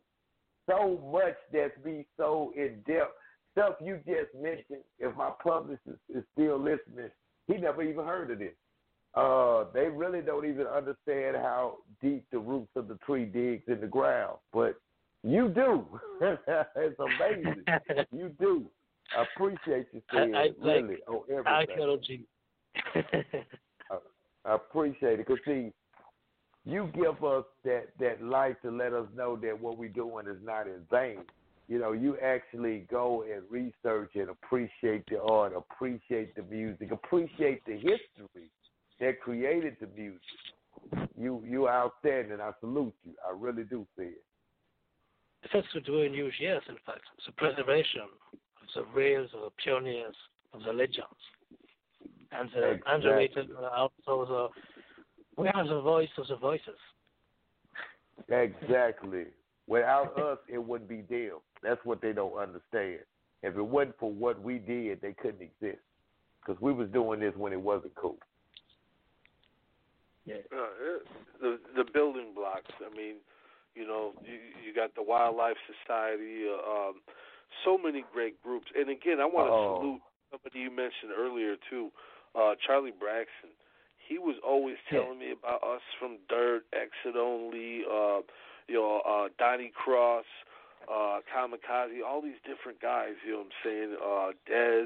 so much that's be so in-depth. Stuff you just mentioned, if my publicist is still listening, he never even heard of this. Uh, they really don't even understand how deep the roots of the tree digs in the ground. But you do. It's amazing. You do. I appreciate you saying I, I, really like, on everything. I cuddled you. I appreciate it, because, see, you give us that, that light to let us know that what we're doing is not in vain. You know, you actually go and research and appreciate the art, appreciate the music, appreciate the history that created the music. You you outstanding. I salute you. I really do see it. That's what we use, yes, in fact. It's a preservation of the real, of the pioneers, of the legends. And the exactly. underrated, also the, we are the voice of the voices. Exactly. Without us, it wouldn't be them. That's what they don't understand. If it wasn't for what we did, they couldn't exist. Because we was doing this when it wasn't cool. Yeah. Uh, the the building blocks. I mean, you know, you, you got the Wildlife Society, uh, um, so many great groups. And again, I want to oh. salute somebody you mentioned earlier too. Uh, Charlie Braxton, he was always telling me about us from Dirt, X-It Only, uh, you know, uh, Donnie Cross, uh, Kamikaze, all these different guys. You know what I'm saying?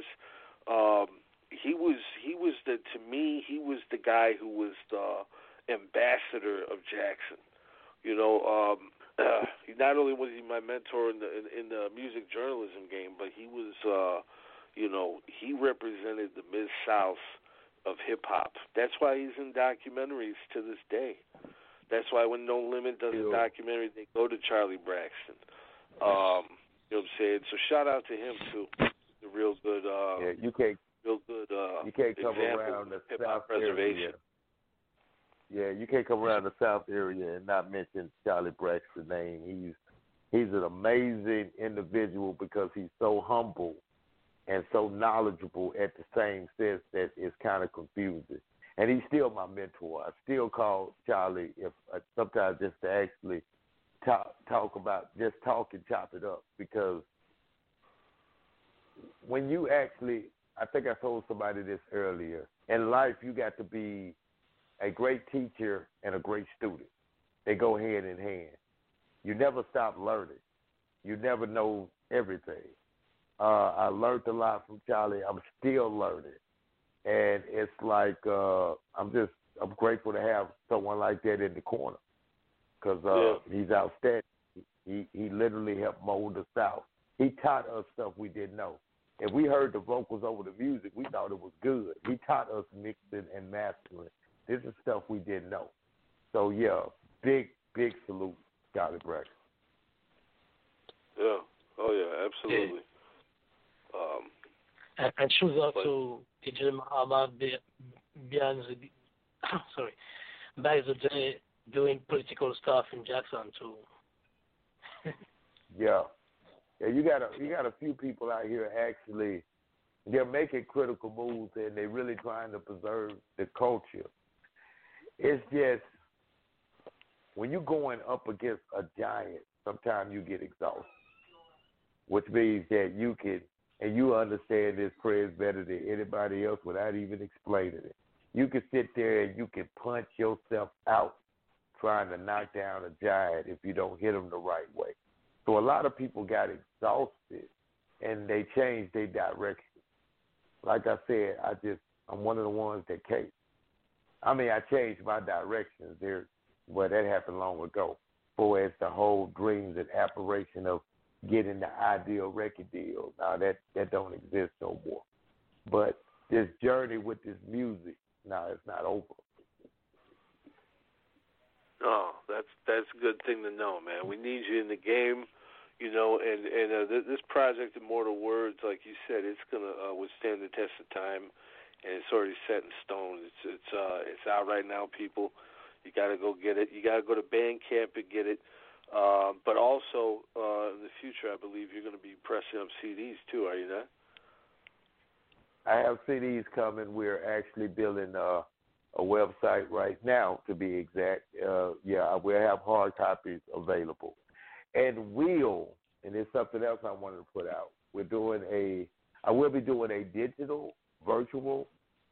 Uh, Dez. Um, he was he was the to me he was the guy who was the ambassador of Jackson. You know, um, uh, not only was he my mentor in the in, in the music journalism game, but he was. Uh, You know, he represented the Mid-South of hip-hop. That's why he's in documentaries to this day. That's why when No Limit does a documentary, they go to Charlie Braxton. Um, you know what I'm saying? So shout-out to him, too. The real good uh, yeah, you can't, real good, uh, you can't come around the hip-hop South preservation. Area. Yeah, you can't come around the South area and not mention Charlie Braxton's name. He's, he's an amazing individual because he's so humble and so knowledgeable at the same sense that it's kind of confusing. And he's still my mentor. I still call Charlie if uh, sometimes just to actually talk, talk about, just talk and chop it up, because when you actually, I think I told somebody this earlier, in life you got to be a great teacher and a great student. They go hand in hand. You never stop learning. You never know everything. Uh, I learned a lot from Charlie. I'm still learning. And it's like uh, I'm just I'm grateful to have someone like that in the corner, because uh, yeah. he's outstanding. He he literally helped mold us out. He taught us stuff we didn't know. If we heard the vocals over the music, we thought it was good. He taught us mixing and mastering. This is stuff we didn't know. So, yeah, big, big salute, Charlie Braxton. Yeah. Oh, yeah, absolutely. Yeah. Um, and, and shoes out to D J Muhammad behind the, sorry, by the day doing political stuff in Jackson too. yeah, yeah. You got a you got a few people out here actually. They're making critical moves and they're really trying to preserve the culture. It's just when you're going up against a giant, sometimes you get exhausted, which means that you can. And you understand this prayers better than anybody else without even explaining it. You can sit there and you can punch yourself out trying to knock down a giant if you don't hit them the right way. So a lot of people got exhausted and they changed their direction. Like I said, I just, I'm one of the ones that can't. I mean, I changed my directions there. Well, that happened long ago. For as the whole dreams and apparition of getting the ideal record deal. Now, that, that don't exist no more. But this journey with this music, now it's not over. No, that's, that that's a good thing to know, man. We need you in the game, you know. And and uh, th- this project, Immortal Wordz, like you said, it's gonna uh, withstand the test of time, and it's already set in stone. It's it's uh, it's out right now, people. You gotta go get it. You gotta go to Bandcamp and get it. Uh, but also uh, in the future, I believe you're going to be pressing up C Ds too. Are you not? I have C Ds coming. We're actually building uh, a website right now, to be exact. Uh, yeah, we'll have hard copies available, and we'll. And there's something else I wanted to put out. We're doing a. I will be doing a digital virtual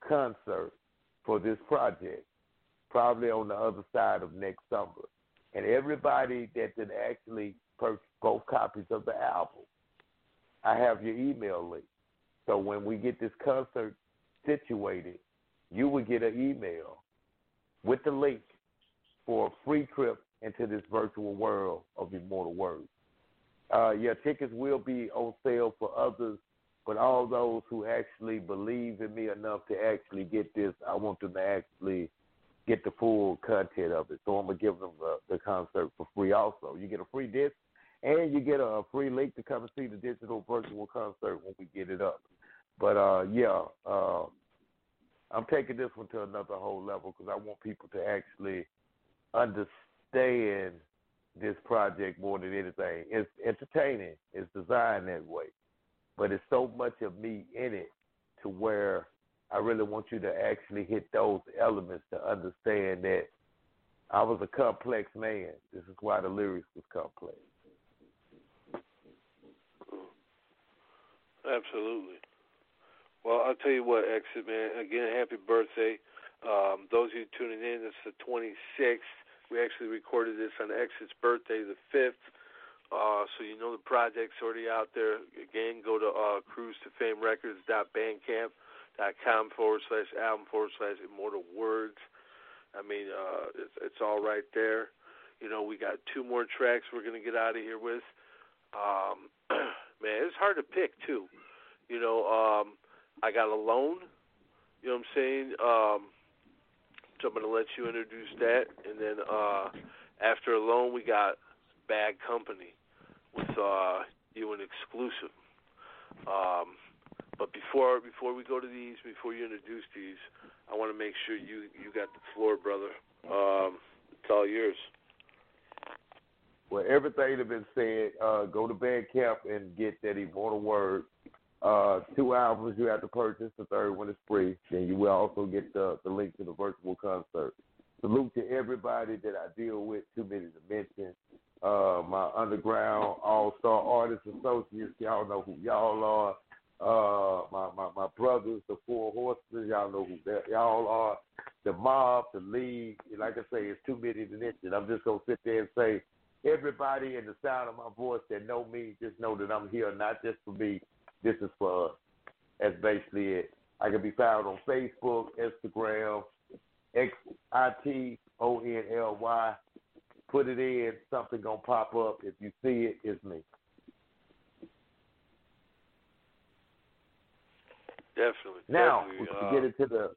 concert for this project, probably on the other side of next summer. And everybody that did actually purchase both copies of the album, I have your email link. So when we get this concert situated, you will get an email with the link for a free trip into this virtual world of Immortal Wordz. Uh, yeah, tickets will be on sale for others, but all those who actually believe in me enough to actually get this, I want them to actually get the full content of it. So I'm going to give them the, the concert for free also. You get a free disc, and you get a free link to come and see the digital virtual concert when we get it up. But, uh, yeah, uh, I'm taking this one to another whole level because I want people to actually understand this project more than anything. It's entertaining. It's designed that way. But it's so much of me in it to where I really want you to actually hit those elements to understand that I was a complex man. This is why the lyrics was complex. Absolutely. Well, I'll tell you what, X-It, man. Again, happy birthday. Um, those of you tuning in, it's the twenty-sixth. We actually recorded this on X-It's birthday, the fifth. Uh, so you know the project's already out there. Again, go to uh, cruise to fame records dot bandcamp dot com. Dot com forward slash album forward slash Immortal Wordz. I mean, uh, it's, it's all right there. You know, we got two more tracks we're going to get out of here with. Um, man, it's hard to pick, too. You know, um, I got Alone. You know what I'm saying? Um, so I'm going to let you introduce that. And then uh, after Alone, we got Bad Company with uh, you and Exclusive. Um But before before we go to these, before you introduce these, I want to make sure you, you got the floor, brother. Um, it's all yours. Well, everything that's been said, uh, go to Bandcamp and get that Immortal Wordz. Uh, two albums you have to purchase. The third one is free. Then you will also get the, the link to the virtual concert. Salute to everybody that I deal with. Too many to mention. Uh, my underground all-star artists, associates, y'all know who y'all are. Uh, my, my, my brothers, the Four Horsemen, y'all know who that, y'all are, the mob, the league, like I say, it's too many to mention. I'm just going to sit there and say, everybody in the sound of my voice that know me, just know that I'm here, not just for me, this is for us. That's basically it. I can be found on Facebook, Instagram, X I T O N L Y, put it in, something going to pop up. If you see it, it's me. Definitely. Now, we can uh, get into the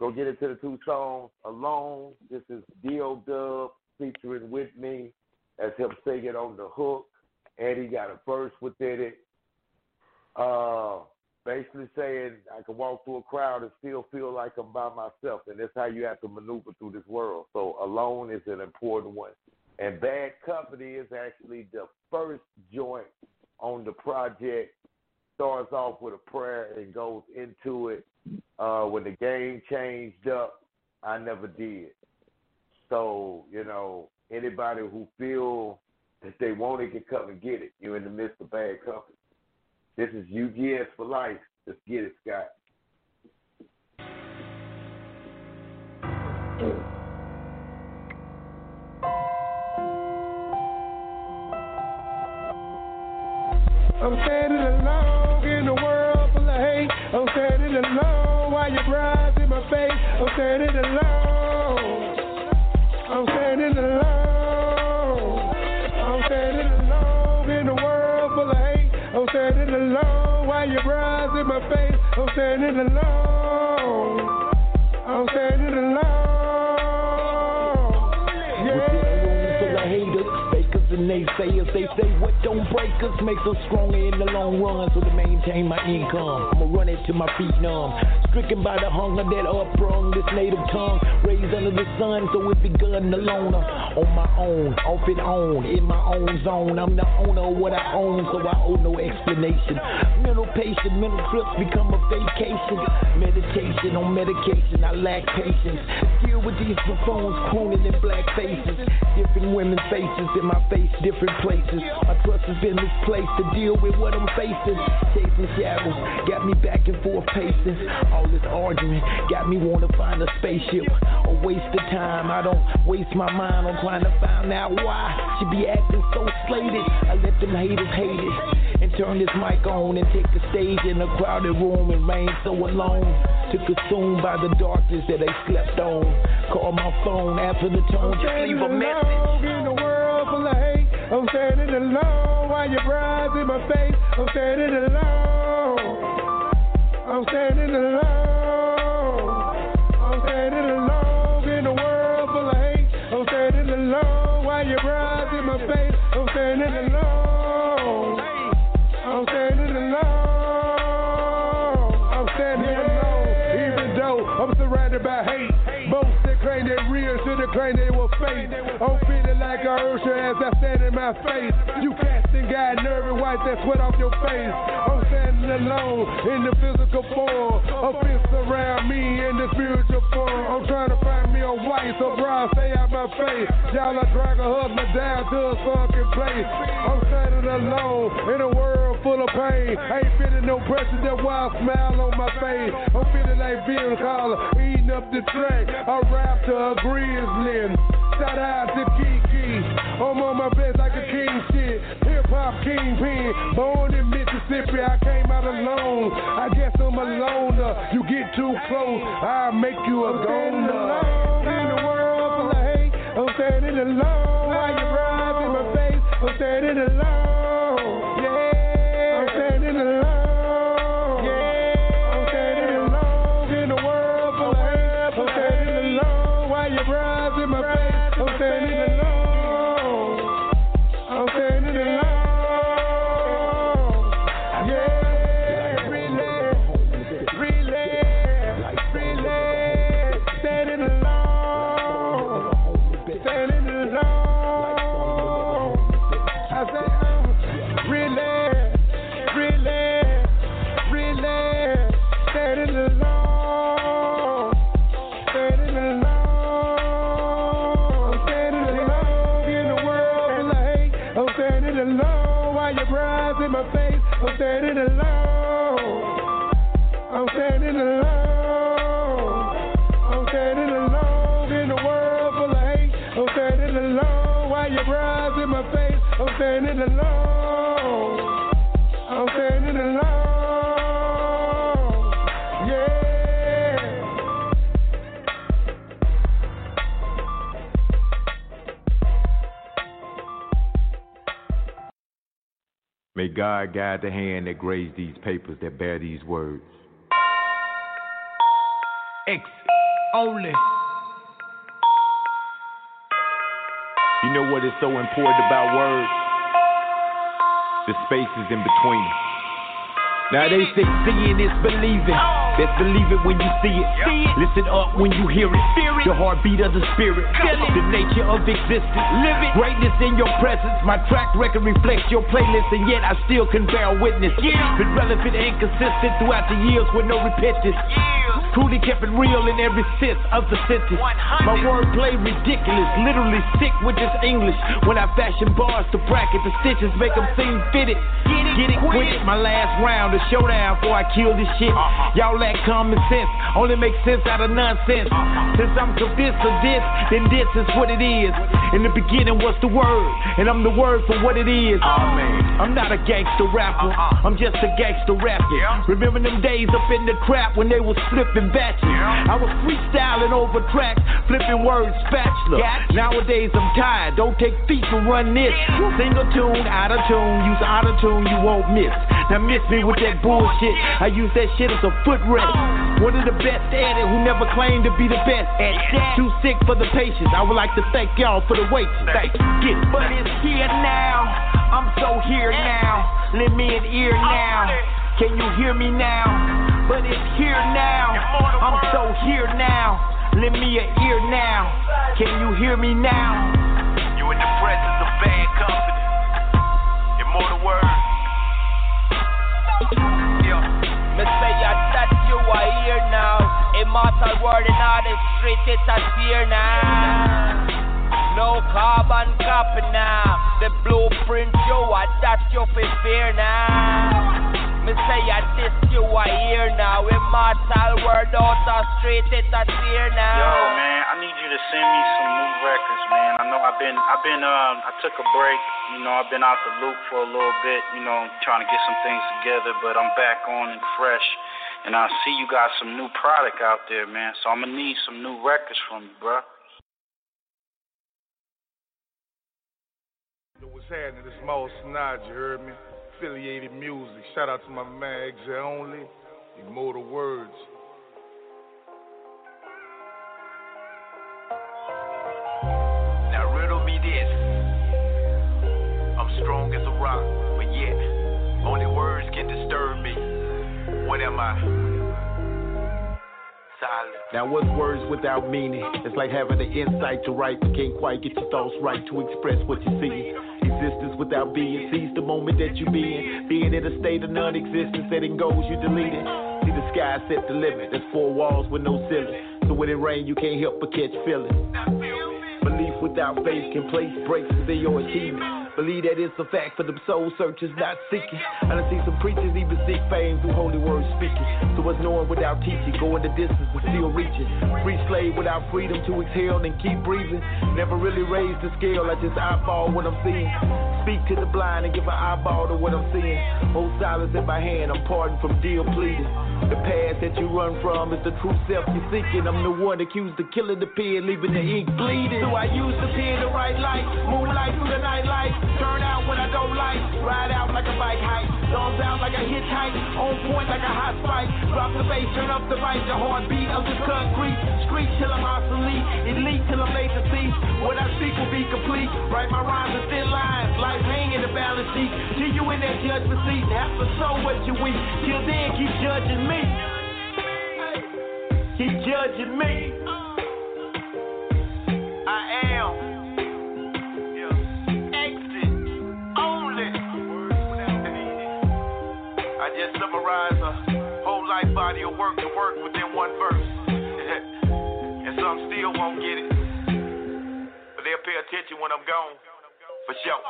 go get into the two songs. Alone, this is D O Dub featuring with me. That's him singing on the hook, and he got a verse within it. Uh, basically saying, I can walk through a crowd and still feel like I'm by myself, and that's how you have to maneuver through this world. So Alone is an important one. And Bad Company is actually the first joint on the project. Starts off with a prayer and goes into it. Uh, when the game changed up, I never did. So, you know, anybody who feels that they want it can come and get it. You're in the midst of bad company. This is U G S for life. Let's get it, Scott. Mm. I'm standing alone in a world full of hate. I'm standing alone while you rise in my face. I'm standing alone. I'm standing alone. I'm standing alone in a world full of hate. I'm standing alone while you rise in my face. I'm standing alone. I'm standing alone. Yeah. haters, fakers and naysayers. They say what don't break us makes us stronger in the long run. So to maintain my income, I'ma run it to my feet numb, stricken by the hunger that upbrung this native tongue. Raised under the sun, so it begun alone. On my own, off and on, in my own zone. I'm the owner of what I own, so I owe no explanation. Mental patient, mental trips become a vacation. Meditation on medication, I lack patience. Deal with these phones crooning in black faces. Different women's faces in my face, different places. My trust has been misplaced to deal with what I'm facing. Chasing shadows got me back and forth pacing. All this argument got me wanna find a spaceship. A waste of time, I don't waste my mind on trying to find out why she be acting so slated. I let them haters hate it and turn this mic on and take the stage in a crowded room and reign so alone. To consume by the darkness that they slept on. Call my phone after the tone, just leave a message. In the world full of hate, I'm standing alone while your bride's in my face. I'm standing alone. I'm standing alone. I'm standing alone in the world full of hate. I'm standing alone while your bride's in my face. I'm standing alone. I'm standing alone. I'm standing alone. Even though I'm surrounded by hate. Claim they real, should've claimed they were fake. I'm feeling like a Ursha as I stand in my face. You casting God, nerve and wipe that sweat off your face. I'm standing alone in the physical form. A fist around me in the spiritual form. I'm trying to find me a wife, so bro, stay out my face. Y'all are dragging her down to a fucking place. I'm standing alone in a world full of pain. I ain't feeling no pressure, that wild smile on my face. I'm feeling like Bill Collar, eating up the track. I to a grizzly, shout out to Kiki. I'm on my best like a king shit. Hip hop kingpin, born in Mississippi. I came out alone. I guess I'm alone. You get too close, I'll make you a goner. I'm standing alone in the world full of hate. I'm standing alone while you rise in my face. I'm standing alone. Yeah, I'm standing alone. I'm standing alone. I'm standing alone. I'm standing alone in the world full of hate. I'm standing alone while you rise in my face. I'm standing alone. I'm standing alone. Yeah. May God guide the hand that graves these papers that bear these words. X only. You know what is so important about words? The spaces in between. Now they say seeing is believing. That's believing when you see it. Listen up when you hear it. The heartbeat of the spirit. The nature of existence. Live it. Greatness in your presence. My track record reflects your playlist, and yet I still can bear witness. Yeah. Been relevant and consistent throughout the years with no repentance. Yeah. Truly kept it real in every sense of the sentence. one hundred. My wordplay ridiculous, literally sick with this English. When I fashion bars to bracket the stitches, make them seem fitted. Get it, Get it quick. quick. My last round, a showdown before I kill this shit. Uh-huh. Y'all lack common sense. Only make sense out of nonsense. Uh-huh. Since I'm I'm convinced of this, then this is what it is. In the beginning was the word, and I'm the word for what it is. Amen. I'm not a gangster rapper, uh-uh. I'm just a gangster rapper. Yeah. Remember them days up in the crap when they was flipping batches. Yeah. I was freestyling over tracks, flipping words, spatula. Gotcha. Nowadays I'm tired, don't take feet to run this. Yeah. Sing a tune, out of tune, use out of tune, you won't miss. Now miss me with that bullshit, I use that shit as a footrest. One of the best at it, who never claimed to be the best at that. Too sick for the patience. I would like to thank y'all for the waiting. Thank you. But it's here now. I'm so here now. Let me in ear now. Can you hear me now? But it's here now. I'm so here now. Lend me an ear now. Can you hear me now? You in the presence of bad company. Immortal Wordz. Mister Yacht, that you are here now. Immortal Wordz in all the streets, it's a fear now. No carbon copy now. The blueprint you are, that you fear now. Mister Yacht, this you are here now. Immortal Wordz out the street, it's a fear now. Yo, man, I need you to send me some new records, man. I know I've been, I've been, um, I took a break. You know, I've been out the loop for a little bit, you know, trying to get some things together, but I'm back on and fresh, and I see you got some new product out there, man, so I'm going to need some new records from you, bro. What's happening? This Mouse Nod, you heard me? Affiliated Music. Shout out to my man, X-It Only, Immortal Wordz. Now riddle me this. Strong as a rock, but yet only words can disturb me. What am I? Silent. Now what's words without meaning? It's like having the insight to write, but can't quite get your thoughts right to express what you see. Existence without being, seize the moment that you be in. Being in a state of non-existence, setting goals you delete it. See the sky set the limit. There's four walls with no ceiling. So when it rains, you can't help but catch feelings. Belief without faith can place breaks within your achievement. Believe that it's a fact for the soul searchers not seeking. And I see some preachers even seek fame through holy words speaking. So it's knowing without teaching, going the distance but still reaching. Free slave without freedom to exhale and keep breathing. Never really raise the scale, I just eyeball what I'm seeing. Speak to the blind and give an eyeball to what I'm seeing. Hold silence in my hand, I'm pardoned from deal pleading. The past that you run from is the true self you're seeking. I'm the one accused of killing the pen, leaving the ink bleeding. So I use the pen to write light, moonlight through the night light. Turn out when I don't like, ride out like a bike hike, thumbs down like a hitchhike, on point like a hot spike, drop the bass, turn up the right, the heartbeat of this concrete, screech till I'm obsolete, elite till I'm made to cease, what I speak will be complete, write my rhymes with thin lines, life hang in the balance sheet, till you in that judgment seat, have to show what you weak, till then keep judging me, keep judging me, I am. I just summarize a whole life body of work to work within one verse. And some still won't get it. But they'll pay attention when I'm gone. For sure.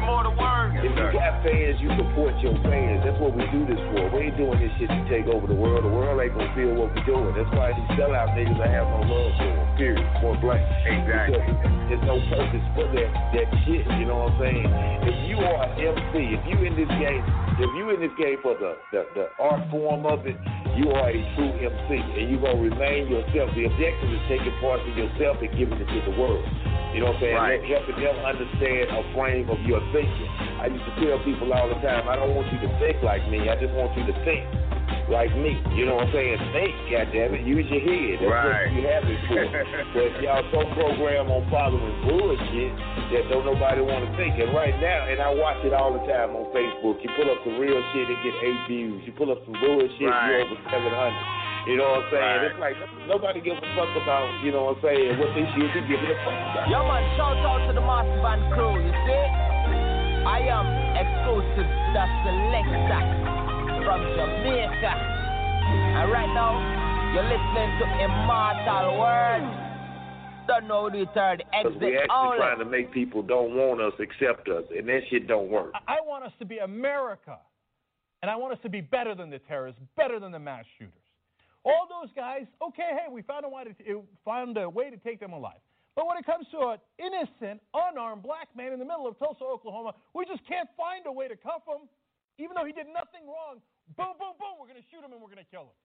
Immortal Wordz. If you got fans, you support your fans. That's what we do this for. We ain't doing this shit to take over the world. The world ain't gonna feel what we're doing. That's why these sellout niggas I have no love for them. Period. More blank. Exactly. Because there's no purpose for that, that shit, you know what I'm saying? If you are an M C, if you in this game, if you in this game for the, the, the art form of it, you are a true M C, and you're going to remain yourself. The objective is taking parts of yourself and giving it to the world. You know what I'm saying? Right. Helping them understand a frame of your thinking. I used to tell people all the time, I don't want you to think like me, I just want you to think like me, you know what I'm saying? Think, goddammit, use your head. That's right. What you have it for. But y'all so programmed on following bullshit that don't nobody want to think. And right now, and I watch it all the time on Facebook, you pull up some real shit and get eight views. You pull up some bullshit, right. You're over seven hundred. You know what I'm saying? Right. It's like nobody gives a fuck about, you know what I'm saying, what they should be giving a fuck about. Yo, man, shout out to the Master Band crew, you see? I am Exclusive Selector from Jamaica, and right now you're listening to Immortal Wordz. Don't know the third exit only. We're actually trying to make people don't want us accept us, and that shit don't work. I-, I want us to be America, and I want us to be better than the terrorists, better than the mass shooters. All those guys, okay, hey, we found a way to, found a way to take them alive. But when it comes to an innocent, unarmed black man in the middle of Tulsa, Oklahoma, we just can't find a way to cuff him. Even though he did nothing wrong, boom, boom, boom, we're going to shoot him and we're going to kill him.